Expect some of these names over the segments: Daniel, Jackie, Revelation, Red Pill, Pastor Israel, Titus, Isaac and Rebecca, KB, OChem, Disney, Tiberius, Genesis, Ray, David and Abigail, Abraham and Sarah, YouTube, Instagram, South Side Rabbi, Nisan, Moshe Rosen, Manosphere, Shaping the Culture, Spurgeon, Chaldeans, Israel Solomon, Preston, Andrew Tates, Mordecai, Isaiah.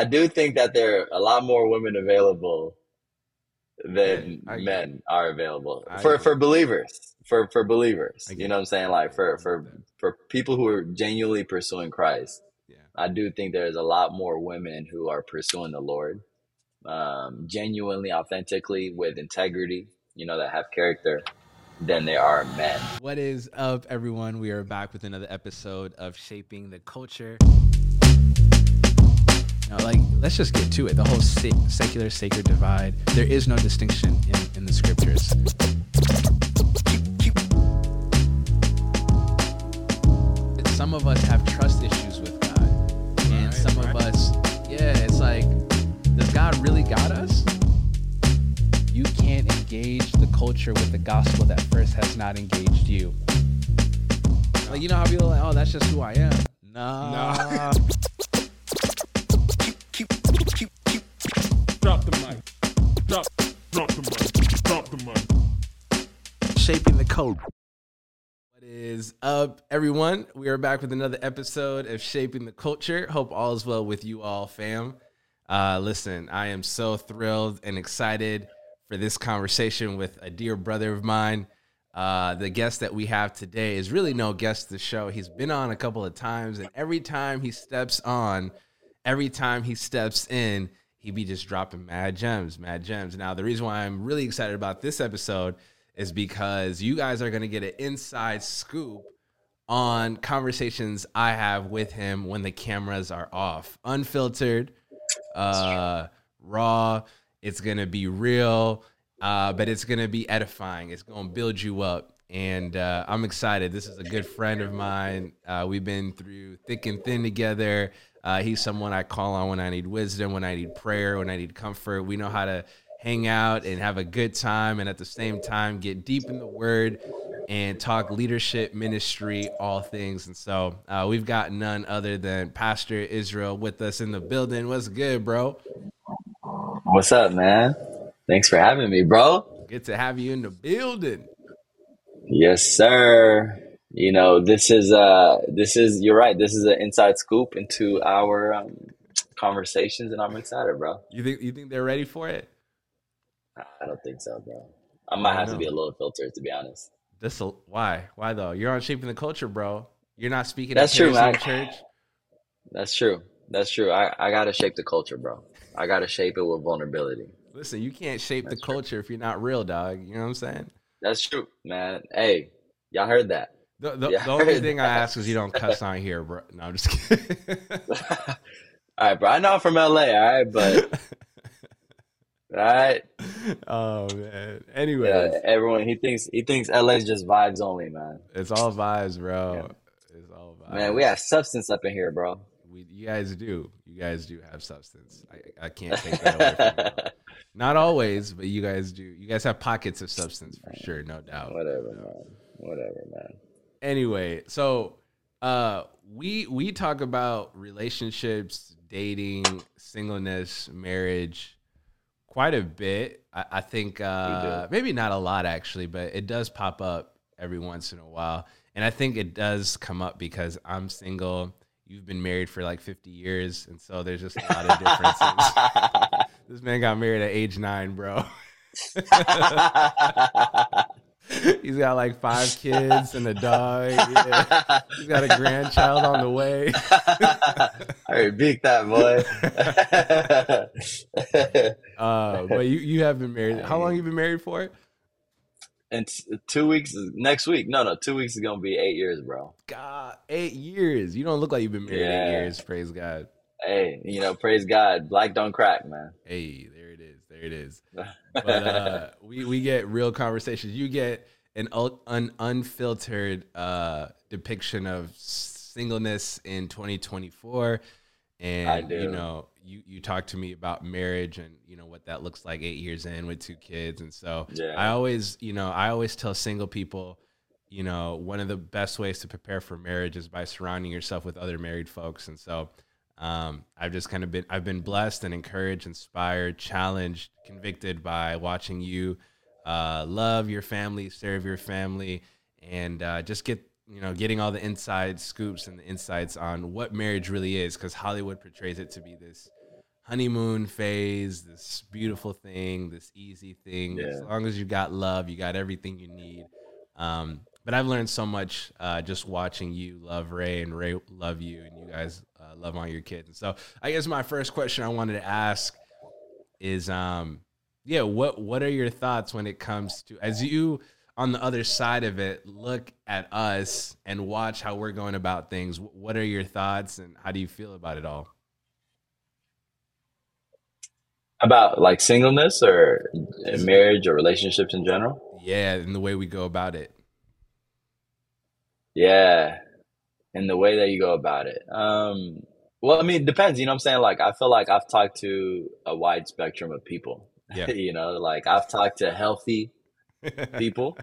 I do think that there are a lot more women available than men are available for believers, for believers. You know what I'm saying? Like for people who are genuinely pursuing Christ. Yeah. I do think there's a lot more women who are pursuing the Lord, genuinely, authentically, with integrity, you know, that have character, than there are men. What is up, everyone? We are back with another episode of Shaping the Culture. Now, let's just get to it. The whole secular sacred divide. There is no distinction in the scriptures. Some of us have trust issues with God, and some of us, yeah, it's like, does God really got us? You can't engage the culture with the gospel that first has not engaged you. Like, you know how people are like, oh, that's just who I am. Nah. Drop the mic. Drop the mic. Drop the mic. Shaping the code. What is up, everyone? We are back with another episode of Shaping the Culture. Hope all is well with you all, fam. Listen, I am so thrilled and excited for this conversation with a dear brother of mine. The guest that we have today is really no guest to the show. He's been on a couple of times, and every time he steps in, he be just dropping mad gems. Now, the reason why I'm really excited about this episode is because you guys are going to get an inside scoop on conversations I have with him when the cameras are off. Unfiltered, raw. It's going to be real, but it's going to be edifying. It's going to build you up, and I'm excited. This is a good friend of mine. We've been through thick and thin together. He's someone I call on when I need wisdom, when I need prayer, when I need comfort. We know how to hang out and have a good time, and at the same time get deep in the Word and talk leadership, ministry, all things. And so we've got none other than Pastor Israel with us in the building. What's good, bro? What's up, man? Thanks for having me, bro. Good to have you in the building. Yes, sir. You know, this is you're right. This is an inside scoop into our conversations, and I'm excited, bro. You think they're ready for it? I don't think so, bro. I might have to be a little filtered, to be honest. Why though? You're on Shaping the Culture, bro. You're not speaking. That's true, man. Church. That's true. I gotta shape the culture, bro. I gotta shape it with vulnerability. Listen, you can't shape the culture if you're not real, dog. You know what I'm saying? That's true, man. Hey, y'all heard that. The only thing I ask is you don't cuss on here, bro. No, I'm just kidding. All right, bro. I know I'm from LA, all right, but all right. Oh man. Anyway, everyone he thinks LA's just vibes only, man. It's all vibes, bro. Yeah. It's all vibes. Man, we have substance up in here, bro. You guys do have substance. I can't take that away from you. Not always, but you guys do. You guys have pockets of substance for sure, no doubt. Whatever, man. Anyway, so we talk about relationships, dating, singleness, marriage quite a bit. I think maybe not a lot actually, but it does pop up every once in a while. And I think it does come up because I'm single. You've been married for like 50 years, and so there's just a lot of differences. This man got married at age 9, bro. He's got like 5 kids and a dog. Yeah. He's got a grandchild on the way. I rebuke that, boy. But you have been married. How long have you been married for? And 2 weeks next week. No, 2 weeks is gonna be 8 years, bro. God, 8 years. You don't look like you've been married 8 years. Praise God. Hey, you know, praise God. Black don't crack, man. Hey, there it is. But we get real conversations. You get an unfiltered depiction of singleness in 2024, and I do. You know, you talk to me about marriage and, you know, what that looks like 8 years in with 2 kids. And so I always tell single people, you know, one of the best ways to prepare for marriage is by surrounding yourself with other married folks. And so I've been blessed and encouraged, inspired, challenged, convicted by watching you love your family, serve your family, and just getting all the inside scoops and the insights on what marriage really is, because Hollywood portrays it to be this honeymoon phase, this beautiful thing, this easy thing. Yeah. As long as you got love, you got everything you need. But I've learned so much just watching you love Ray and Ray love you, and you guys love all your kids. And so I guess my first question I wanted to ask is, what are your thoughts when it comes to, as you on the other side of it, look at us and watch how we're going about things. What are your thoughts and how do you feel about it all? About like singleness or marriage or relationships in general? Yeah, and the way we go about it. Yeah, and the way that you go about it. Well, I mean, it depends. You know what I'm saying? Like, I feel like I've talked to a wide spectrum of people. Yeah. You know, like I've talked to healthy people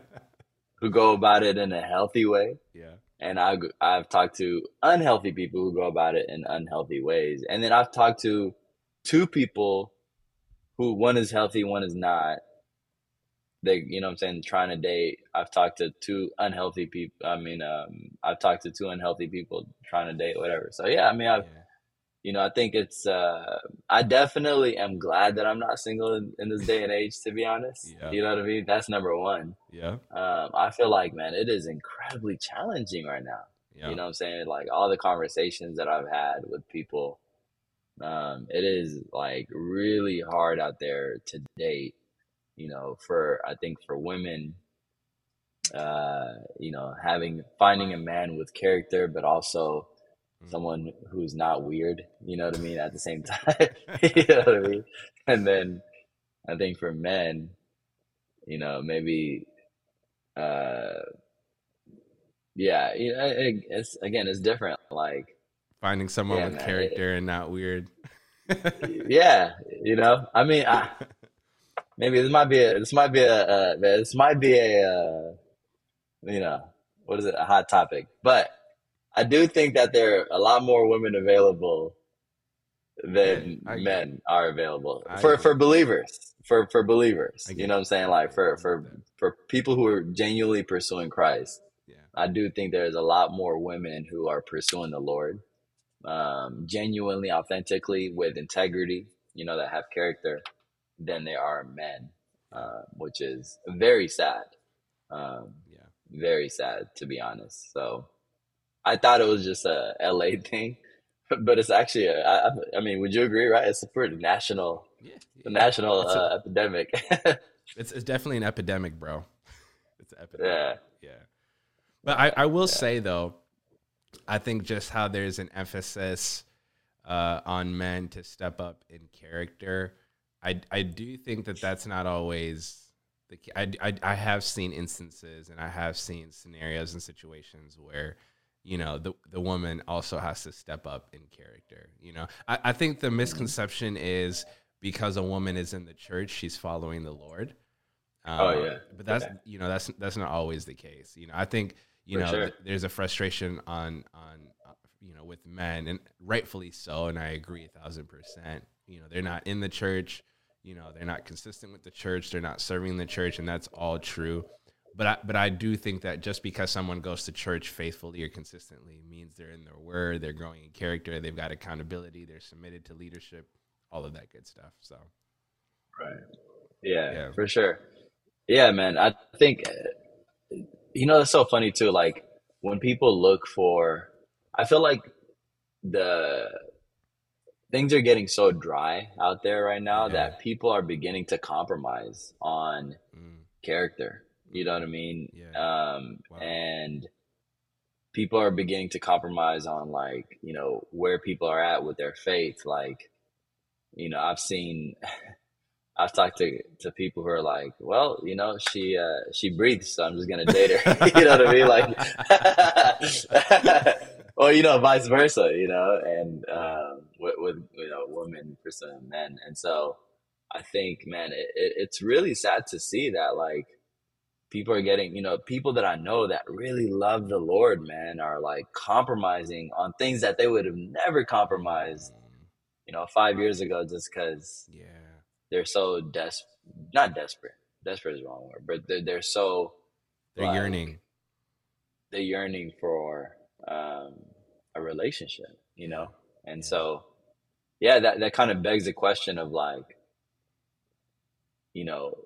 who go about it in a healthy way. Yeah. And I've talked to unhealthy people who go about it in unhealthy ways. And then I've talked to two people who one is healthy, one is not. They, you know what I'm saying, trying to date. I've talked to two unhealthy people. I mean, I've talked to two unhealthy people trying to date, whatever. So yeah, I mean, you know, I think it's, I definitely am glad that I'm not single in this day and age, to be honest. Yeah. You know what I mean? That's number one. Yeah. I feel like, man, it is incredibly challenging right now. Yeah. You know what I'm saying? Like all the conversations that I've had with people, it is like really hard out there to date. You know, I think for women, you know, finding a man with character, but also someone who's not weird, you know what I mean? At the same time, you know what I mean? And then I think for men, you know, maybe, yeah, you know, it's, again, it's different. Like finding someone with character and not weird. Yeah. You know, I mean, maybe this might be a you know, what is it? A hot topic. But I do think that there are a lot more women available than men are available for believers. You know what I'm saying? Like for people who are genuinely pursuing Christ. Yeah. I do think there's a lot more women who are pursuing the Lord, genuinely, authentically, with integrity, you know, that have character, than there are men, which is very sad. Very sad, to be honest. So I thought it was just a LA thing, but it's actually I mean, would you agree? Right? It's a pretty national, national epidemic. It's definitely an epidemic, bro. It's an epidemic. Yeah. But I will say though, I think just how there's an emphasis on men to step up in character. I do think that that's not always the case. I have seen instances and I have seen scenarios and situations where, you know, the woman also has to step up in character. You know, I think the misconception is because a woman is in the church, she's following the Lord. But that's, you know, that's not always the case. You know, I think, you know, there's a frustration on, you know, with men, and rightfully so. And I agree 1,000%. You know, they're not in the church, you know, they're not consistent with the church, they're not serving the church, and that's all true. But I do think that just because someone goes to church faithfully or consistently means they're in their word, they're growing in character, they've got accountability, they're submitted to leadership, all of that good stuff. So, right. Yeah, for sure. Yeah, man, I think, you know, it's so funny too, like when people look for, I feel like things are getting so dry out there right now that people are beginning to compromise on character. You know what I mean? Yeah. And people are beginning to compromise on, like, you know, where people are at with their faith. Like, you know, I've talked to people who are like, well, you know, she breathes, so I'm just going to date her. You know what I mean? Like, or, you know, vice versa, you know, and with you know, women pursuing men. And so I think, man, it's really sad to see that, like, people are getting, you know, people that I know that really love the Lord, man, are like compromising on things that they would have never compromised, you know, 5 years ago, just because they're so desperate is the wrong word, but they're so, they're like, yearning for a relationship, you know? And so yeah, that kind of begs the question of, like, you know,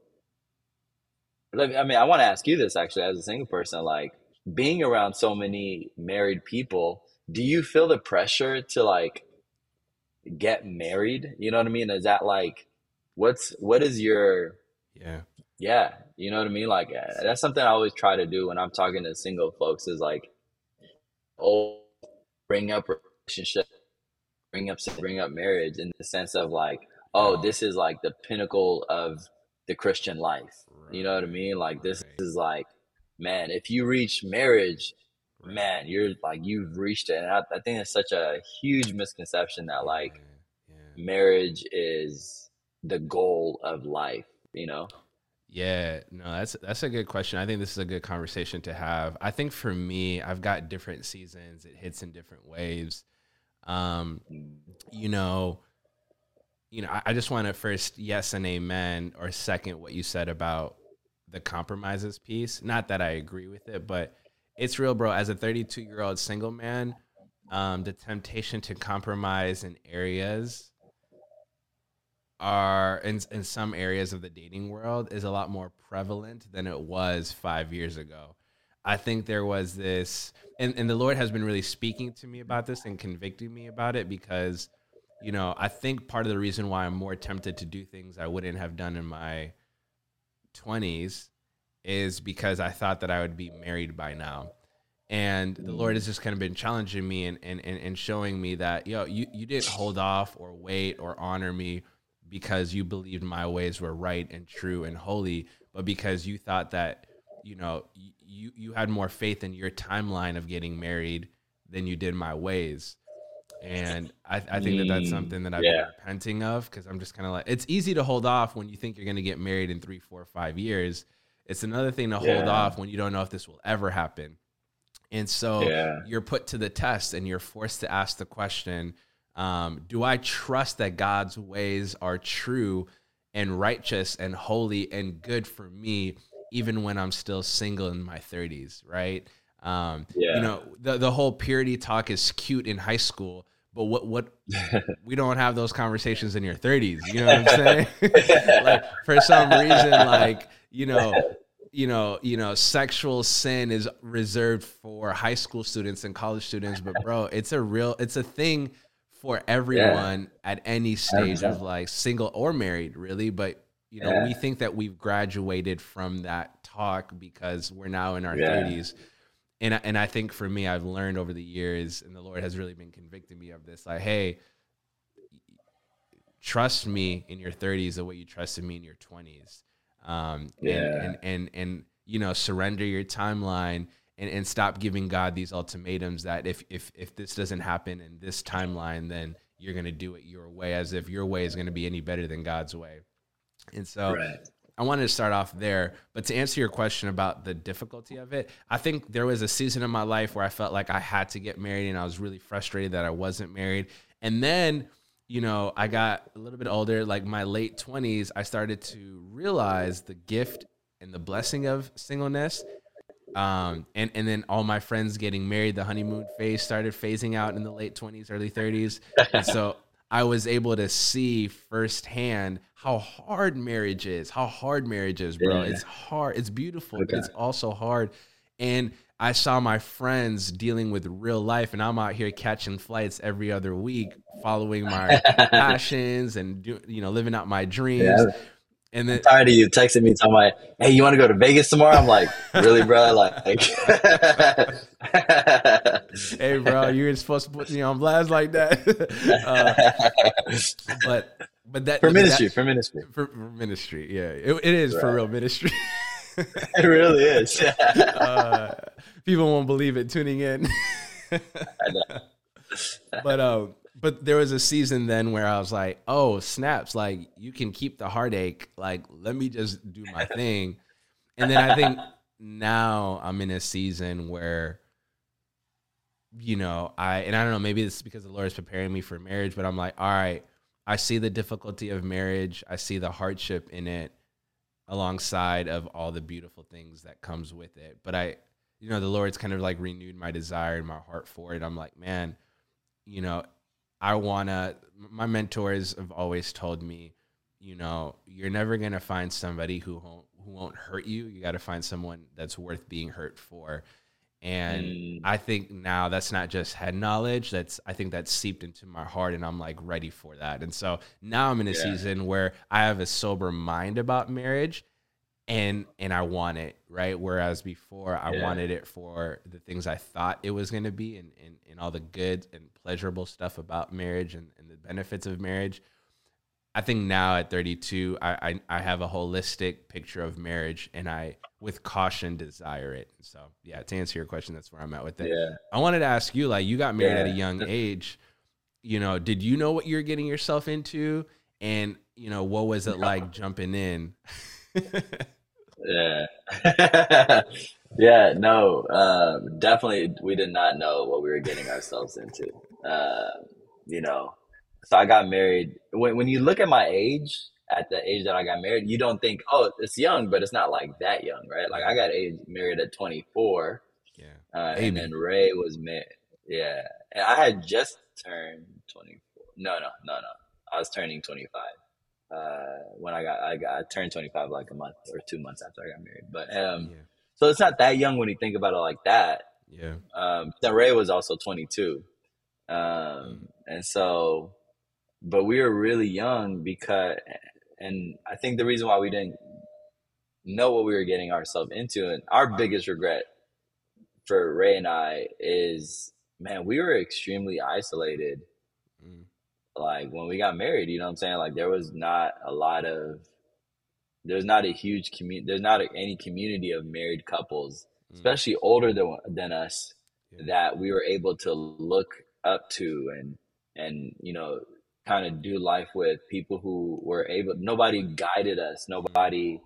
I mean, I want to ask you this, actually, as a single person, like, being around so many married people, do you feel the pressure to, like, get married? You know what I mean? Is that, like, what is your, yeah, you know what I mean? Like, that's something I always try to do when I'm talking to single folks, is like, oh, bring up relationship, bring up marriage, in the sense of like, oh, this is like the pinnacle of the Christian life. Right. You know what I mean? Like, this is like, man, if you reach marriage, man, you're like, you've reached it. And I think it's such a huge misconception that, like, marriage is the goal of life, you know? Yeah, no, that's a good question. I think this is a good conversation to have. I think for me, I've got different seasons. It hits in different waves. You know, I just want to first, yes and amen, or second what you said about the compromises piece. Not that I agree with it, but it's real, bro. As a 32-year-old single man, the temptation to compromise in areas are in some areas of the dating world is a lot more prevalent than it was 5 years ago. I think there was this, and the Lord has been really speaking to me about this and convicting me about it, because, you know, I think part of the reason why I'm more tempted to do things I wouldn't have done in my 20s is because I thought that I would be married by now. And the Lord has just kind of been challenging me and showing me that, yo, you didn't hold off or wait or honor me because you believed my ways were right and true and holy, but because you thought that, you know, you had more faith in your timeline of getting married than you did my ways. And I think that that's something that I've been repenting of, because I'm just kind of like, it's easy to hold off when you think you're going to get married in 3, 4, 5 years. It's another thing to hold off when you don't know if this will ever happen. And so you're put to the test and you're forced to ask the question, do I trust that God's ways are true and righteous and holy and good for me, even when I'm still single in my 30s, right? You know, the whole purity talk is cute in high school, but what we don't have those conversations in your 30s, you know what I'm saying? Like, for some reason, like, you know, sexual sin is reserved for high school students and college students, but bro, it's a thing for everyone at any stage of like single or married, really. But, you know, we think that we've graduated from that talk because we're now in our 30s. And I think for me, I've learned over the years, and the Lord has really been convicting me of this, like, hey, trust me in your 30s the way you trusted me in your 20s. And you know, surrender your timeline and stop giving God these ultimatums that if this doesn't happen in this timeline, then you're going to do it your way, as if your way is going to be any better than God's way. And so I wanted to start off there, but to answer your question about the difficulty of it, I think there was a season in my life where I felt like I had to get married, and I was really frustrated that I wasn't married. And then, you know, I got a little bit older, like my late 20s, I started to realize the gift and the blessing of singleness. And then all my friends getting married, the honeymoon phase started phasing out in the late 20s, early 30s. And so I was able to see firsthand how hard marriage is, bro. It's hard. It's beautiful, but it's also hard. And I saw my friends dealing with real life, and I'm out here catching flights every other week, following my passions and living out my dreams. Yeah. And then, I'm tired of you texting me, telling me, "Hey, you want to go to Vegas tomorrow?" I'm like, "Really, bro? Like, hey, bro, you're supposed to put me on blast like that." But that for ministry, yeah, it is right. For real ministry. It really is. People won't believe it tuning in. But there was a season then where I was like, oh, snaps, like, you can keep the heartache. Like, let me just do my thing. And then I think now I'm in a season where, you know, I don't know, maybe it's because the Lord is preparing me for marriage, but I'm like, all right, I see the difficulty of marriage. I see the hardship in it, alongside of all the beautiful things that comes with it. But I, you know, the Lord's kind of like renewed my desire and my heart for it. I'm like, man, you know, I want to, my mentors have always told me, you know, you're never going to find somebody who won't hurt you. You got to find someone that's worth being hurt for. And I think now that's not just head knowledge. I think that's seeped into my heart, and I'm like ready for that. And so now I'm in a season where I have a sober mind about marriage, and I want it, right? Whereas before I wanted it for the things I thought it was going to be, and all the good and pleasurable stuff about marriage and the benefits of marriage. I think now at 32, I have a holistic picture of marriage, and I, with caution, desire it. So, yeah, to answer your question, that's where I'm at with it. Yeah. I wanted to ask you, like, you got married at a young age. You know, did you know what you're getting yourself into? And, you know, what was it like jumping in? Definitely we did not know what we were getting ourselves into. You know, so I got married. When you look at my age, at the age that I got married, you don't think, oh, it's young, but it's not like that young, right? Like I got married at 24. Yeah. And then Ray was married. Yeah. And I had just turned 24. No. I was turning 25. When I turned 25 like a month or 2 months after I got married. But so it's not that young when you think about it like that. Yeah. Then Ray was also 22. And so, but we were really young because, and I think the reason why we didn't know what we were getting ourselves into, and our biggest regret for Ray and I is, man, we were extremely isolated. Like when we got married, you know what I'm saying? Like there's not any community of married couples, especially older than us, that we were able to look up to and, you know, kind of do life with people who were able, nobody guided us, nobody,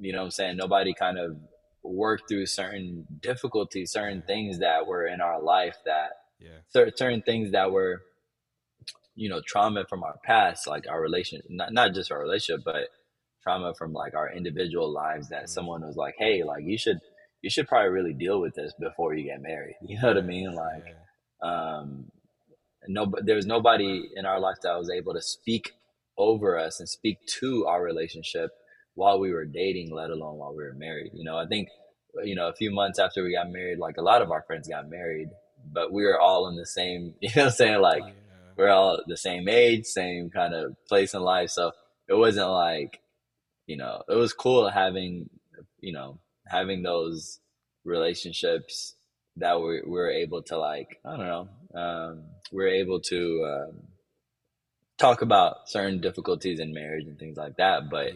you know what I'm saying? Nobody kind of worked through certain difficulties, certain things that were in our life that certain things that were, you know, trauma from our past, like our relationship, not just our relationship, but trauma from like our individual lives that someone was like, hey, like you should probably really deal with this before you get married. You know what I mean? Like, no, there was nobody in our life that was able to speak over us and speak to our relationship while we were dating, let alone while we were married. You know, I think, you know, a few months after we got married, like a lot of our friends got married, but we were all in the same, you know what I'm saying? Like we're all the same age, same kind of place in life. So it wasn't like, you know, it was cool having those relationships that we're able to, like, I don't know, we're able to talk about certain difficulties in marriage and things like that. But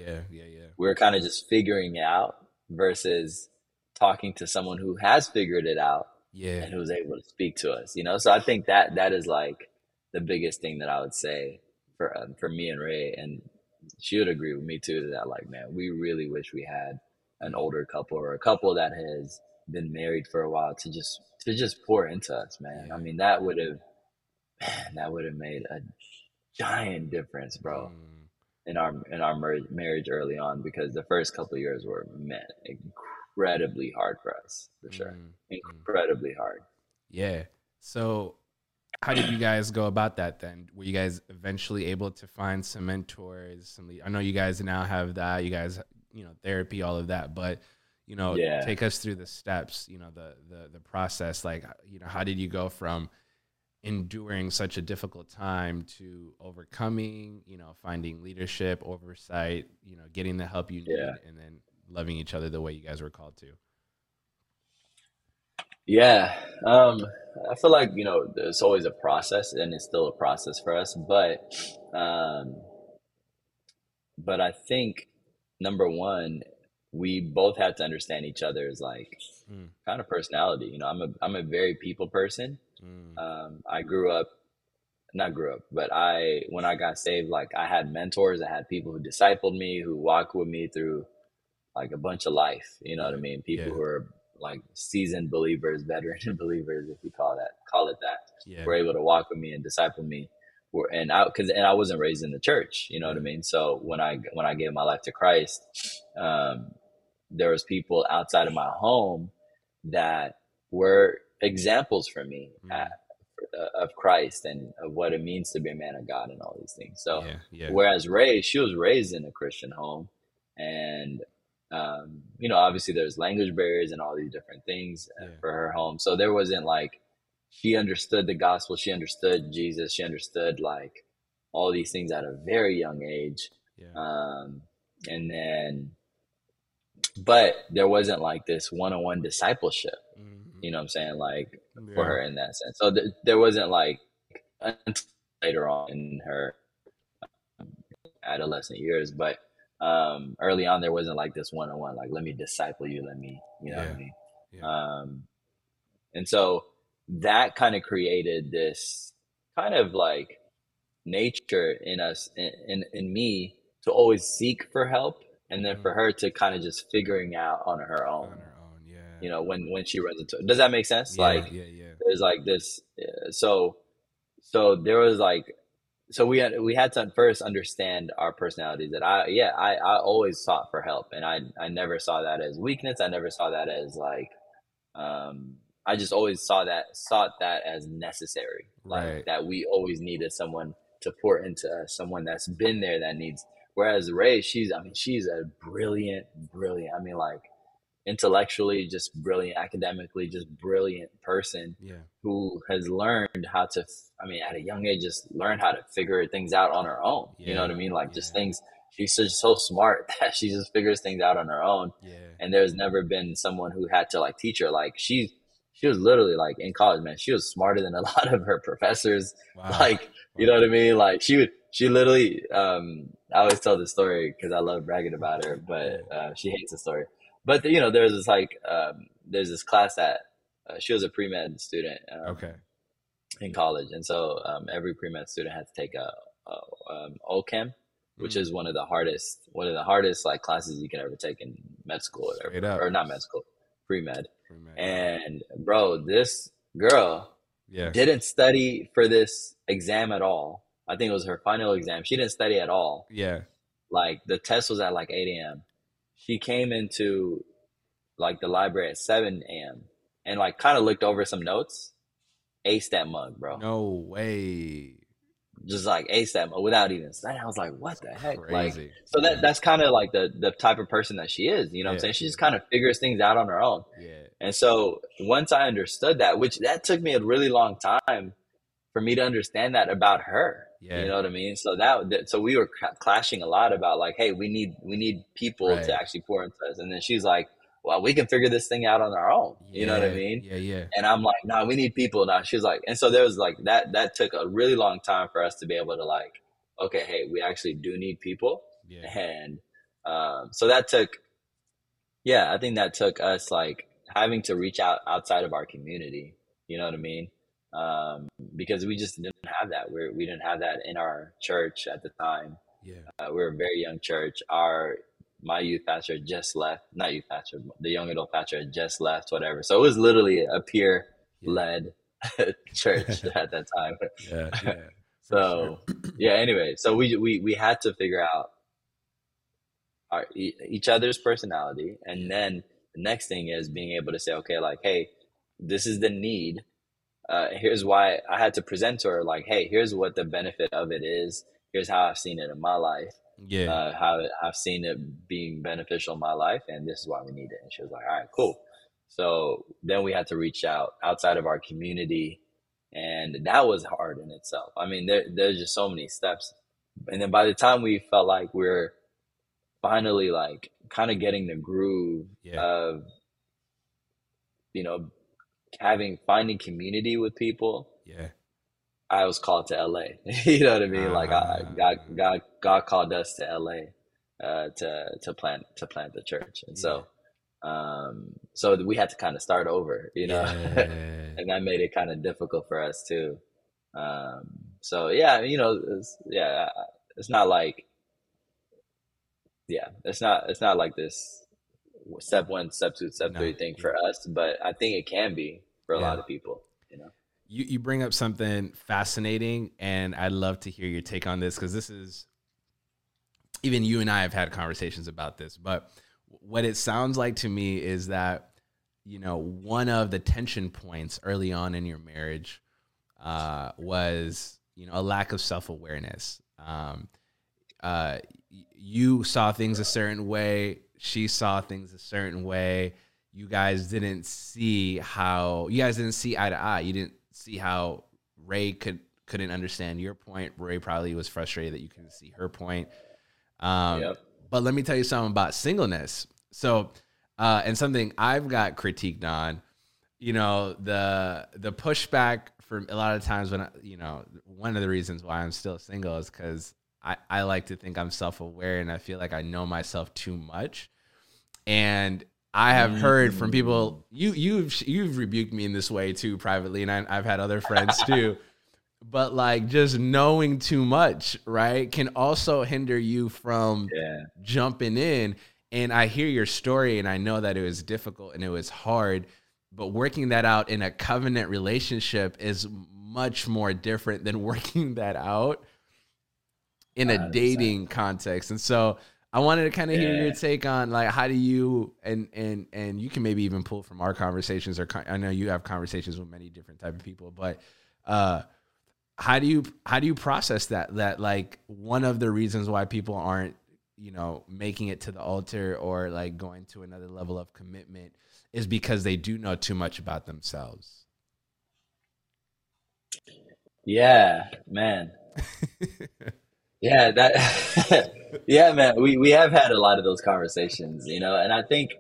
we're kind of just figuring it out versus talking to someone who has figured it out and who's able to speak to us, you know? So I think that is like the biggest thing that I would say for me and Ray, and she would agree with me too, that like, man, we really wish we had an older couple or a couple that has been married for a while to just pour into us, man. I mean, that would have made a giant difference, bro, in our marriage early on, because the first couple of years were, man, incredibly hard for us, for sure. Incredibly hard. Yeah. So how did you guys go about that then? Were you guys eventually able to find some mentors? I know you guys now have that, you guys, you know, therapy, all of that, but you know, take us through the steps, you know, the process, like, you know, how did you go from enduring such a difficult time to overcoming, you know, finding leadership, oversight, you know, getting the help you need, and then loving each other the way you guys were called to? Yeah. I feel like, you know, there's always a process, and it's still a process for us, but I think number one, we both had to understand each other's like kind of personality. You know, I'm a very people person. When I got saved, like I had mentors, I had people who discipled me, who walked with me through like a bunch of life. You know what I mean? People who are like seasoned believers, veteran believers, if you call it that, were able to walk with me and disciple me. And I wasn't raised in the church, you know what I mean? So when I gave my life to Christ, there was people outside of my home that were examples for me of Christ and of what it means to be a man of God and all these things. So whereas Ray, she was raised in a Christian home, and you know, obviously there's language barriers and all these different things for her home. So there wasn't like, she understood the gospel, she understood Jesus, she understood like all these things at a very young age. And then, but there wasn't like this one-on-one discipleship, you know what I'm saying? Like for her in that sense. So there wasn't like, until later on in her adolescent years, but early on, there wasn't like this one-on-one, like, let me disciple you, let me, you know what I mean? And so that kind of created this kind of like nature in us, in me, to always seek for help. And then for her to kind of just figuring out on her own, you know, when she runs into it. Does that make sense? There's like this. So there was like, so we had to first understand our personalities, that I always sought for help, and I never saw that as weakness. I never saw that as like, I just always sought that as necessary, like that we always needed someone to pour into us, someone that's been there, that needs. Whereas Ray, she's a brilliant, I mean, like intellectually, just brilliant, academically, just brilliant person who has learned how to, at a young age, just learn how to figure things out on her own. You know what I mean? Like just things, she's just so smart that she just figures things out on her own. And there's never been someone who had to like teach her. Like she was literally like in college, man, she was smarter than a lot of her professors. Like, you know what I mean? Like she literally, I always tell the story because I love bragging about her, but she hates the story. But you know, there's this like, there's this class that she was a pre-med student in college, and so every pre-med student had to take a OChem, which is one of the hardest like classes you can ever take in med school, or not med school, pre-med. And bro, this girl didn't study for this exam at all. I think it was her final exam. She didn't study at all. Like the test was at like 8 a.m. She came into like the library at 7 a.m. and like kind of looked over some notes. Aced that mug, bro. No way. Just like aced that mug without even studying. I was like, what the heck? Crazy. Like, so that's kind of like the type of person that she is. You know what I'm saying? She just kind of figures things out on her own. And so once I understood that, which that took me a really long time for me to understand that about her. You know what I mean? So so we were clashing a lot about like, hey, we need people to actually pour into us. And then she's like, well, we can figure this thing out on our own. You know what I mean? Yeah. And I'm like, no, we need people. Now she's like, and so there was like that took a really long time for us to be able to like, okay, hey, we actually do need people. And so that took, I think that took us like having to reach out outside of our community. You know what I mean? Because we just didn't have that. We didn't have that in our church at the time. We were a very young church. My youth pastor just left, not youth pastor, the young adult pastor had just left, whatever. So it was literally a peer led church at that time. So anyway, so we had to figure out our each other's personality, and then the next thing is being able to say, okay, like, hey, this is the need. Here's why. I had to present to her like, hey, here's what the benefit of it is. Here's how I've seen it in my life. How I've seen it being beneficial in my life, and this is why we need it. And she was like, all right, cool. So then we had to reach out outside of our community, and that was hard in itself. I mean, there's just so many steps. And then by the time we felt like we're finally like kind of getting the groove of, you know, finding community with people, I was called to LA. You know what I mean? Like God called us to LA to plant the church, and so we had to kind of start over, you know. And that made it kind of difficult for us too. So you know, it's not like this step one, step two, step three thing for us, but I think it can be for a lot of people, you know. You bring up something fascinating, and I'd love to hear your take on this, because this is, even you and I have had conversations about this, but what it sounds like to me is that, you know, one of the tension points early on in your marriage was, you know, a lack of self-awareness. You saw things a certain way. She saw things a certain way. You guys didn't see eye to eye. You didn't see how Ray couldn't understand your point. Ray probably was frustrated that you couldn't see her point. Yep. But let me tell you something about singleness. So, and something I've got critiqued on, you know, the pushback for a lot of times when, one of the reasons why I'm still single is because I like to think I'm self-aware and I feel like I know myself too much. And I have heard from people, you've rebuked me in this way too privately. And I've had other friends too, but like just knowing too much, right, can also hinder you from jumping in. And I hear your story and I know that it was difficult and it was hard, but working that out in a covenant relationship is much more different than working that out in a dating context. And so I wanted to kind of hear your take on like, how do you, and you can maybe even pull from our conversations, or I know you have conversations with many different type of people, but how do you process that like one of the reasons why people aren't, making it to the altar or like going to another level of commitment is because they do know too much about themselves. Yeah, man. Yeah, yeah, man, we have had a lot of those conversations, and I think,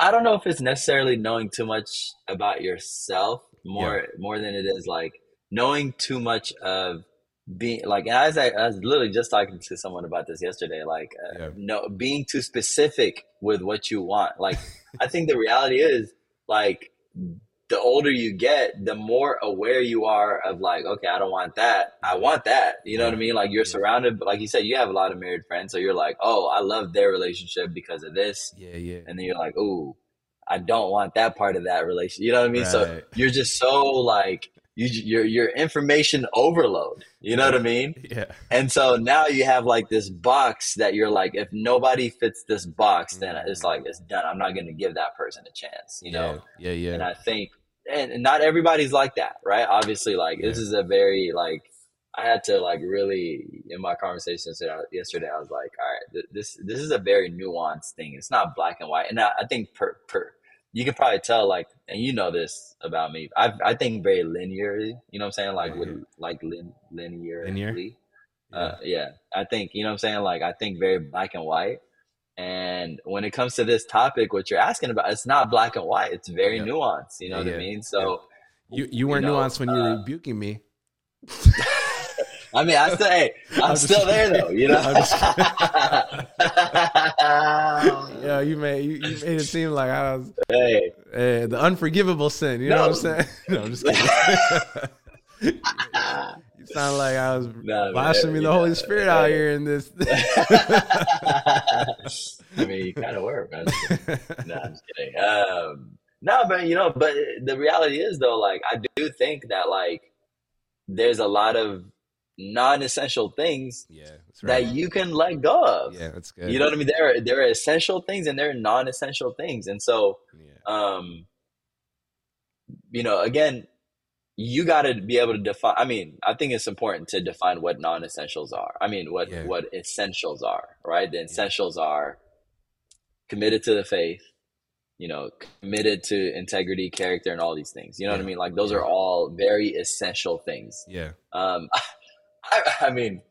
I don't know if it's necessarily knowing too much about yourself more than it is like knowing too much of being like, and I was literally just talking to someone about this yesterday, like being too specific with what you want. Like, I think the reality is like the older you get, the more aware you are of like, okay, I don't want that. I want that. You know what I mean? Like you're surrounded, but like you said, you have a lot of married friends. So you're like, oh, I love their relationship because of this. Yeah, yeah. And then you're like, ooh, I don't want that part of that relationship. You know what I mean? Right. So you're just so like, your information overload. You know what I mean? Yeah. And so now you have like this box that you're like, if nobody fits this box, then it's like, it's done. I'm not going to give that person a chance, know? Yeah, yeah. And I think, and not everybody's like that, right? Obviously, like this is a very like, I had to like really, in my conversations yesterday, I was like, all right, this is a very nuanced thing. It's not black and white. And I think you can probably tell, like, and you know this about me. I think very linearly. You know what I'm saying? Like with like linearly. Yeah. I think you know what I'm saying. Like I think very black and white. And when it comes to this topic, what you're asking about, it's not black and white. It's very nuanced. You know what I mean? So you weren't nuanced when you were rebuking me. I mean, I'm still there though, Yeah, you made it seem like I was the unforgivable sin. You know what I'm saying? No, I'm just kidding. You sound like I was blaspheming the Holy Spirit out here in this. I mean, you kind of were, man. No, I'm just kidding. No, but but the reality is though, like I do think that like there's a lot of non-essential things that you can let go of. Yeah, that's good. You know what I mean? There are essential things and there are non-essential things. And so, again, you got to be able to define. I mean, I think it's important to define what non-essentials are. I mean, what essentials are, right? The essentials are committed to the faith, committed to integrity, character, and all these things. You know what I mean? Like those are all very essential things. Yeah. I mean,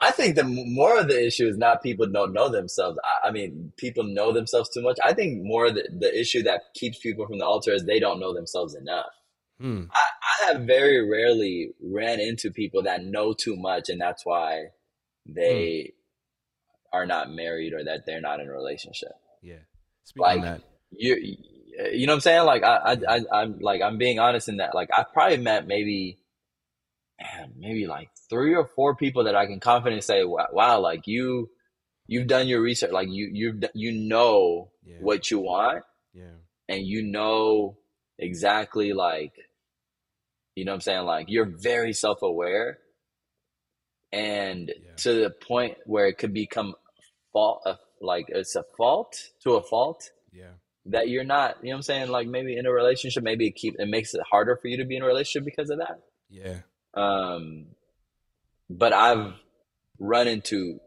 I think the more of the issue is not people don't know themselves. I mean, people know themselves too much. I think more of the issue that keeps people from the altar is they don't know themselves enough. I have very rarely ran into people that know too much, and that's why they are not married or that they're not in a relationship. Yeah, speaking like, of that. You know what I'm saying? Like I'm like I'm being honest in that. Like I probably met maybe like 3 or 4 people that I can confidently say, wow, like you've done your research. Like you know what you want and you know exactly like, you know what I'm saying? Like you're very self-aware and to the point where it could become a fault that you're not, you know what I'm saying? Like maybe in a relationship, maybe it makes it harder for you to be in a relationship because of that. Yeah. But I've run into,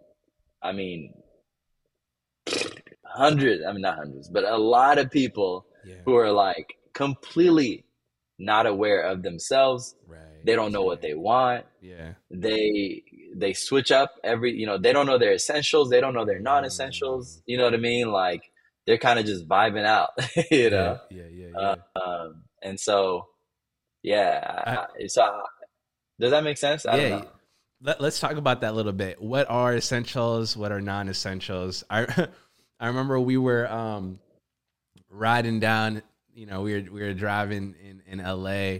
I mean, not hundreds, but a lot of people who are like completely not aware of themselves. Right. They don't know what they want. Yeah. They switch up every, you know, they don't know their essentials. They don't know their non-essentials. You know what I mean? Like they're kind of just vibing out, you know? Yeah. And so, yeah. So does that make sense? I don't know. Let's talk about that a little bit. What are essentials? What are non-essentials? I remember we were riding down, you know, we were driving in LA,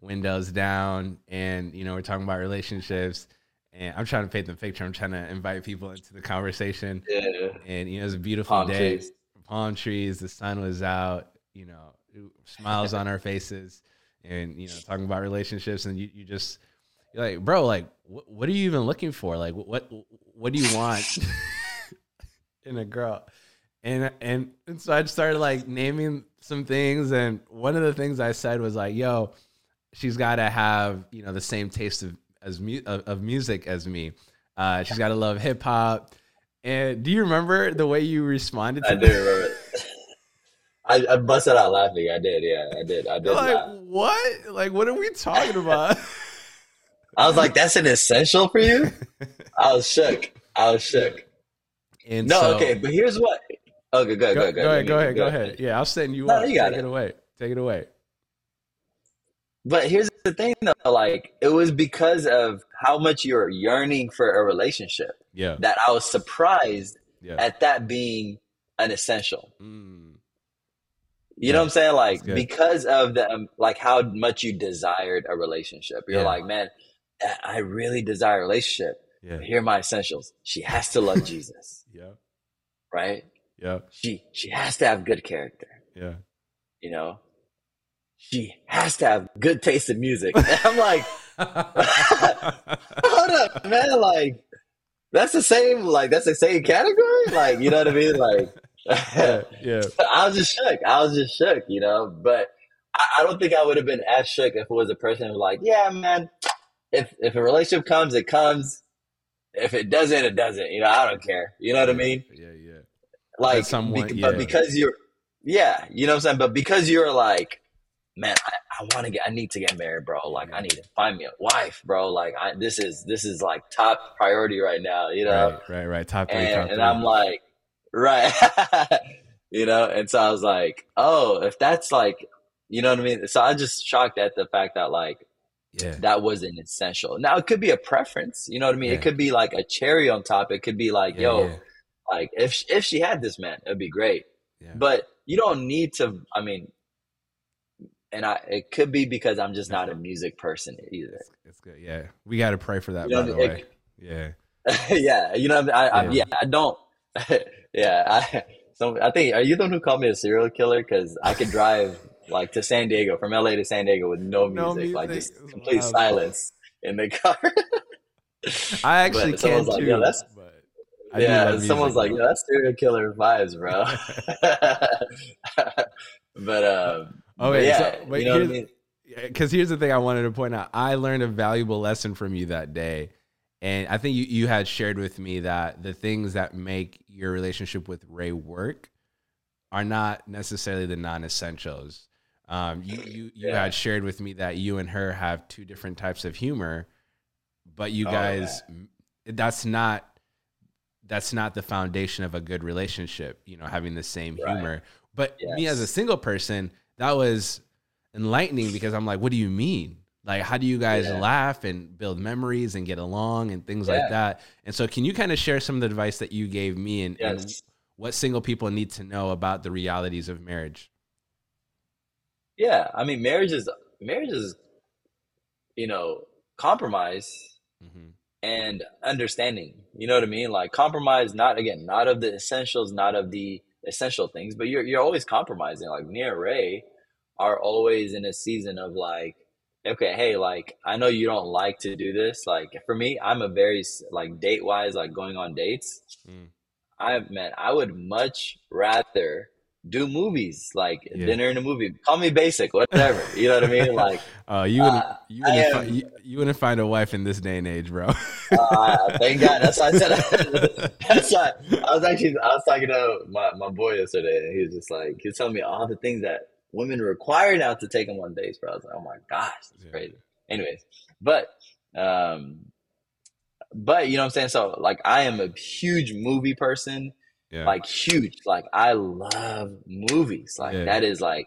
windows down, and, you know, we're talking about relationships, and I'm trying to paint the picture. I'm trying to invite people into the conversation. Yeah. And, you know, it was a beautiful day. Palm trees, the sun was out, you know, smiles on our faces, and, you know, talking about relationships, and you just, you're like, bro, like, what are you even looking for? Like, what do you want in a girl? And so I started like naming some things. And one of the things I said was like, yo, she's got to have, you know, the same taste of music as me. She's got to love hip hop. And do you remember the way you responded to that? I do remember. I busted out laughing. I did. Yeah, I did. Like, what? Like, what are we talking about? I was like, that's an essential for you? I was shook. And no, so, okay, but here's what. Okay, go ahead. Yeah, I'll send you up. Take it away. But here's the thing, though. Like, it was because of how much you're yearning for a relationship that I was surprised at that being an essential. Mm. You know what I'm saying? Like, because of the like how much you desired a relationship. You're like, man, I really desire a relationship. Yeah. Here are my essentials. She has to love Jesus. Right? Yeah. She has to have good character. Yeah. You know? She has to have good taste in music. And I'm like, hold up, man. Like, that's the same category? Like, you know what I mean? Like, yeah. I was just shook, you know? But I don't think I would have been as shook if it was a person who was like, yeah, man, if a relationship comes, it comes. If it doesn't, it doesn't. You know, I don't care. You know what I mean? Yeah, yeah. Like, but because you're, you know what I'm saying? But because you're like, man, I need to get married, bro. Like, I need to find me a wife, bro. Like, this is like top priority right now, you know? Right. Top three. I'm like, right. You know? And so I was like, oh, if that's like, you know what I mean? So I just shocked at the fact that like, that was an essential. Now it could be a preference, you know what I mean? It could be like a cherry on top. It could be like, like if she had this man, it'd be great. Yeah. But you don't need to. I mean, it could be because I'm just not a music person either. It's good. Yeah, we got to pray for that. You know, by the way, yeah. You know, I don't. I think, are you the one who called me a serial killer? Because I could drive. Like to San Diego, from LA to San Diego with no music. Like just complete silence in the car. I actually can't like, too. Someone's like, that's serial killer vibes, bro. But here's the thing I wanted to point out. I learned a valuable lesson from you that day, and I think you had shared with me that the things that make your relationship with Ray work are not necessarily the non-essentials. You had shared with me that you and her have two different types of humor, but you guys, that's not the foundation of a good relationship, you know, having the same humor. But me as a single person, that was enlightening because I'm like, what do you mean? Like, how do you guys laugh and build memories and get along and things like that? And so can you kind of share some of the advice that you gave me and what single people need to know about the realities of marriage? Yeah. I mean, marriage is, you know, compromise and understanding, you know what I mean? Like compromise, not of the essentials, not of the essential things, but you're always compromising. Like me and Ray are always in a season of like, okay, hey, like, I know you don't like to do this. Like for me, I'm a very like date wise, like going on dates, I would much rather do movies, like dinner and a movie. Call me basic, whatever. You know what I mean? Like, you wouldn't find a wife in this day and age, bro. Thank God. That's why I said. That's why I was talking to my boy yesterday, and he was just like, he was telling me all the things that women require now to take them on dates, bro. I was like, oh my gosh, it's crazy. Anyways, but you know what I'm saying? So like, I am a huge movie person. Yeah. Like huge, like I love movies. Like that is like,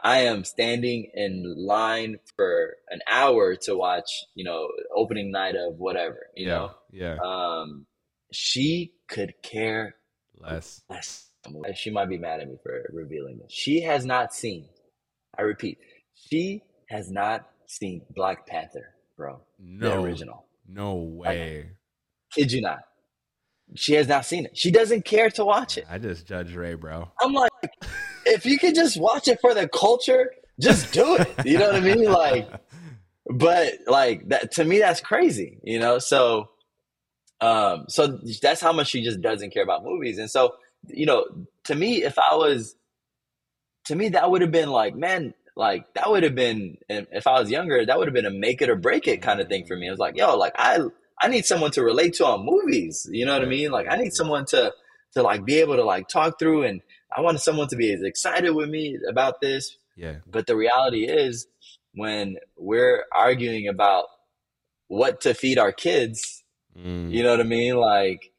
I am standing in line for an hour to watch, you know, opening night of whatever, you know? Yeah. She could care less. She might be mad at me for revealing this. She has not seen Black Panther, bro. No, the original. No way. Like, kid you not. She has not seen it. She doesn't care to watch it. I just judge Ray, bro. I'm like, if you could just watch it for the culture, just do it. You know what I mean? Like, but like that to me, that's crazy, you know? So, so that's how much she just doesn't care about movies. And so, you know, to me, that would have been like, man, like that would have been, if I was younger, that would have been a make it or break it kind of thing for me. I was like, yo, like I need someone to relate to on movies. You know what I mean? Like I need someone to like be able to like talk through, and I want someone to be as excited with me about this. Yeah. But the reality is when we're arguing about what to feed our kids, you know what I mean? Like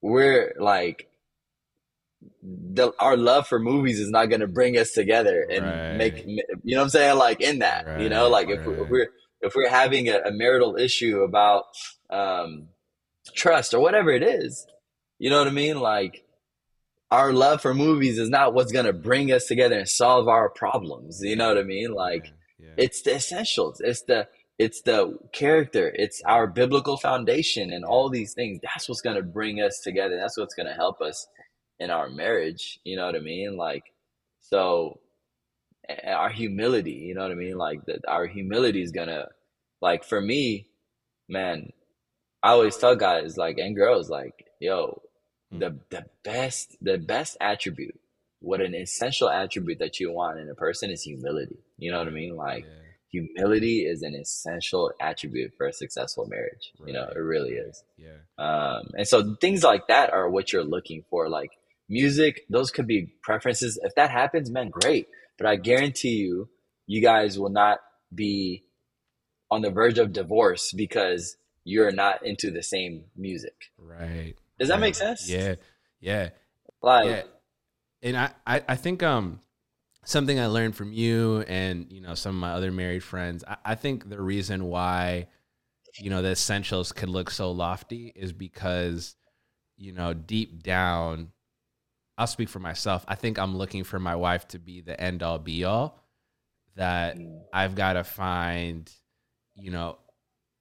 we're like our love for movies is not going to bring us together and make, you know what I'm saying? Like in that, you know, like if we're having a marital issue about trust or whatever it is, you know what I mean? Like our love for movies is not what's going to bring us together and solve our problems. You know what I mean? Like it's the essentials. It's the character. It's our biblical foundation and all these things. That's what's going to bring us together. That's what's going to help us in our marriage. You know what I mean? Like, so our humility, you know what I mean? Like that, our humility is gonna, like for me, man, I always tell guys like, and girls like, yo, the best attribute, what an essential attribute that you want in a person is humility. You know what I mean? Like humility is an essential attribute for a successful marriage. You know, it really is. Yeah. And so things like that are what you're looking for. Like music, those could be preferences. If that happens, man, great. But I guarantee you, you guys will not be on the verge of divorce because you're not into the same music. Right. Does that make sense? Yeah. Yeah. Like, and I think something I learned from you and, you know, some of my other married friends, I think the reason why, you know, the essentials could look so lofty is because, you know, deep down, I'll speak for myself. I think I'm looking for my wife to be the end all be all, that I've got to find, you know,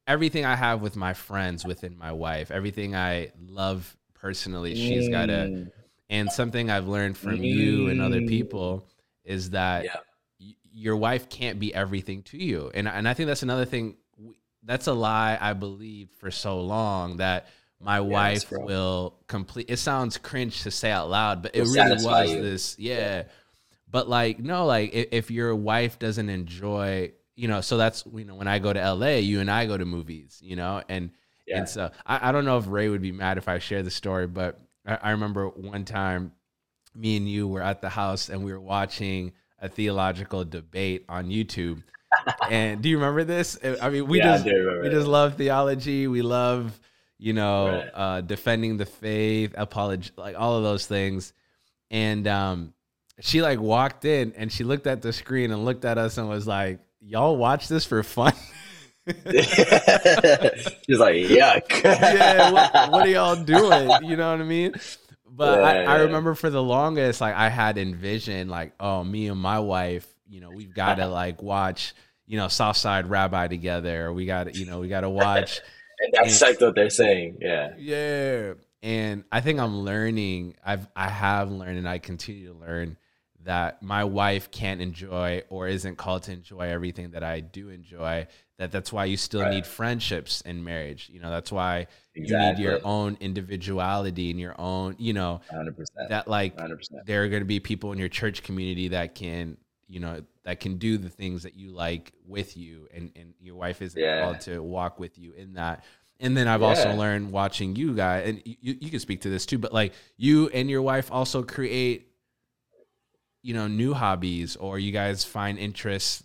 everything I have with my friends within my wife, everything I love personally, she's got to, and something I've learned from you and other people is that your wife can't be everything to you. And I think that's another thing. That's a lie I believed for so long, that my wife will complete. It sounds cringe to say out loud, but it really was this. Yeah. But like, no, like if your wife doesn't enjoy, you know, so that's, you know, when I go to LA, you and I go to movies, you know, and so I don't know if Ray would be mad if I share the story, but I remember one time me and you were at the house and we were watching a theological debate on YouTube. And do you remember this? I mean, we just love theology. We love, you know, defending the faith, apology, like all of those things. And she like walked in and she looked at the screen and looked at us and was like, y'all watch this for fun? She's like, yuck. Yeah, what are y'all doing? You know what I mean? But I remember for the longest, like I had envisioned like, oh, me and my wife, you know, we've got to like watch, you know, South Side Rabbi together. We got to watch. And that's like what they're saying. Yeah. Yeah. And I think I'm learning, I have learned and I continue to learn that my wife can't enjoy or isn't called to enjoy everything that I do enjoy. That's why you still need friendships in marriage. You know, that's why you need your own individuality and your own, you know, 100%. That like 100%. There are going to be people in your church community that can, you know, that can do the things that you like with you, and your wife isn't called to walk with you in that. And then I've also learned watching you guys, and you can speak to this too, but like you and your wife also create, you know, new hobbies, or you guys find interests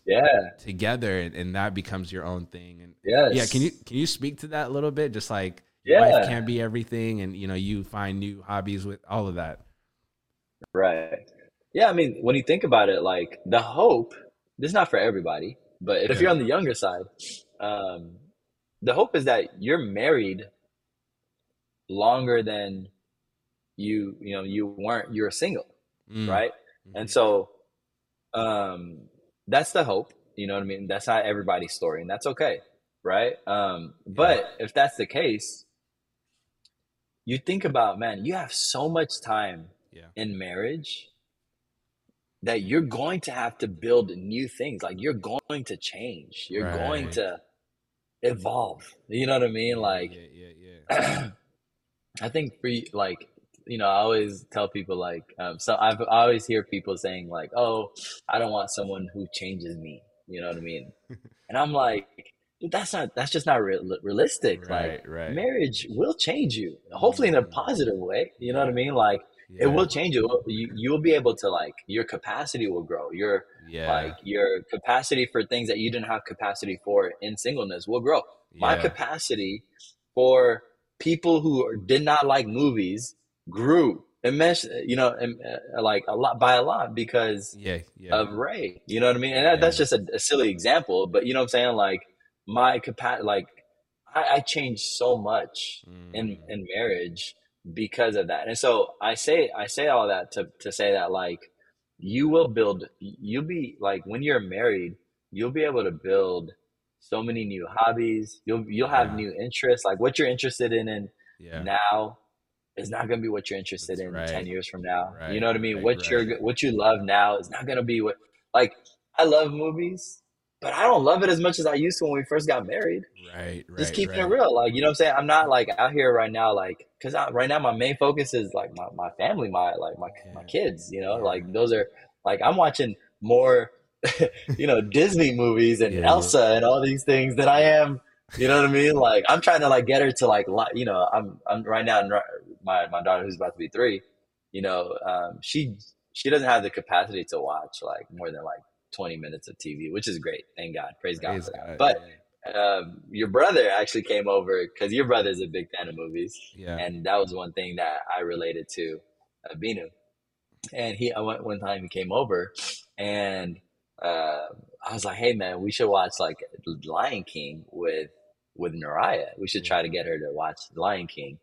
together, and that becomes your own thing. And can you speak to that a little bit? Just like life can't be everything, and you know, you find new hobbies with all of that. Right. Yeah. I mean, when you think about it, like the hope, this is not for everybody, but if you're on the younger side, the hope is that you're married longer than you were single. Mm. Right. And so, that's the hope, you know what I mean? That's not everybody's story, and that's okay. Right. But if that's the case, you think about, man, you have so much time in marriage that you're going to have to build new things. Like you're going to change, you're going to evolve. You know what I mean? Like, I think you know, I always tell people like, so I always hear people saying like, oh, I don't want someone who changes me. You know what I mean? And I'm like, that's just not realistic. Right, like marriage will change you, hopefully in a positive way. You know what I mean? Like it will change you. You will be able to like, your capacity will grow. Your, like your capacity for things that you didn't have capacity for in singleness will grow. Yeah. My capacity for people who did not like movies grew immensely, you know, like a lot because of Ray, you know what I mean? And that's just a silly example, but you know what I'm saying? Like my capacity, like I changed so much in marriage because of that. And so I say all that to say that like, you'll be like, when you're married, you'll be able to build so many new hobbies. You'll have new interests, like what you're interested in now is not going to be what you're interested in 10 years from now. Right. You know what I mean? Right. What you love now is not going to be what, like, I love movies, but I don't love it as much as I used to when we first got married. Right. Just keeping it real. Like, you know what I'm saying? I'm not like out here right now, like, cause right now my main focus is like my family, my kids, you know, like those are like, I'm watching more, you know, Disney movies and Elsa and all these things than I am. You know what I mean? Like I'm trying to like get her to like, you know, I'm right now my daughter who's about to be 3, you know, she doesn't have the capacity to watch like more than like 20 minutes of TV, which is great. Thank God. Praise God for that. But your brother actually came over because your brother's a big fan of movies. Yeah. And that was one thing that I related to Binu. And one time he came over and I was like, hey man, we should watch like Lion King with Naraya. We should try to get her to watch Lion King.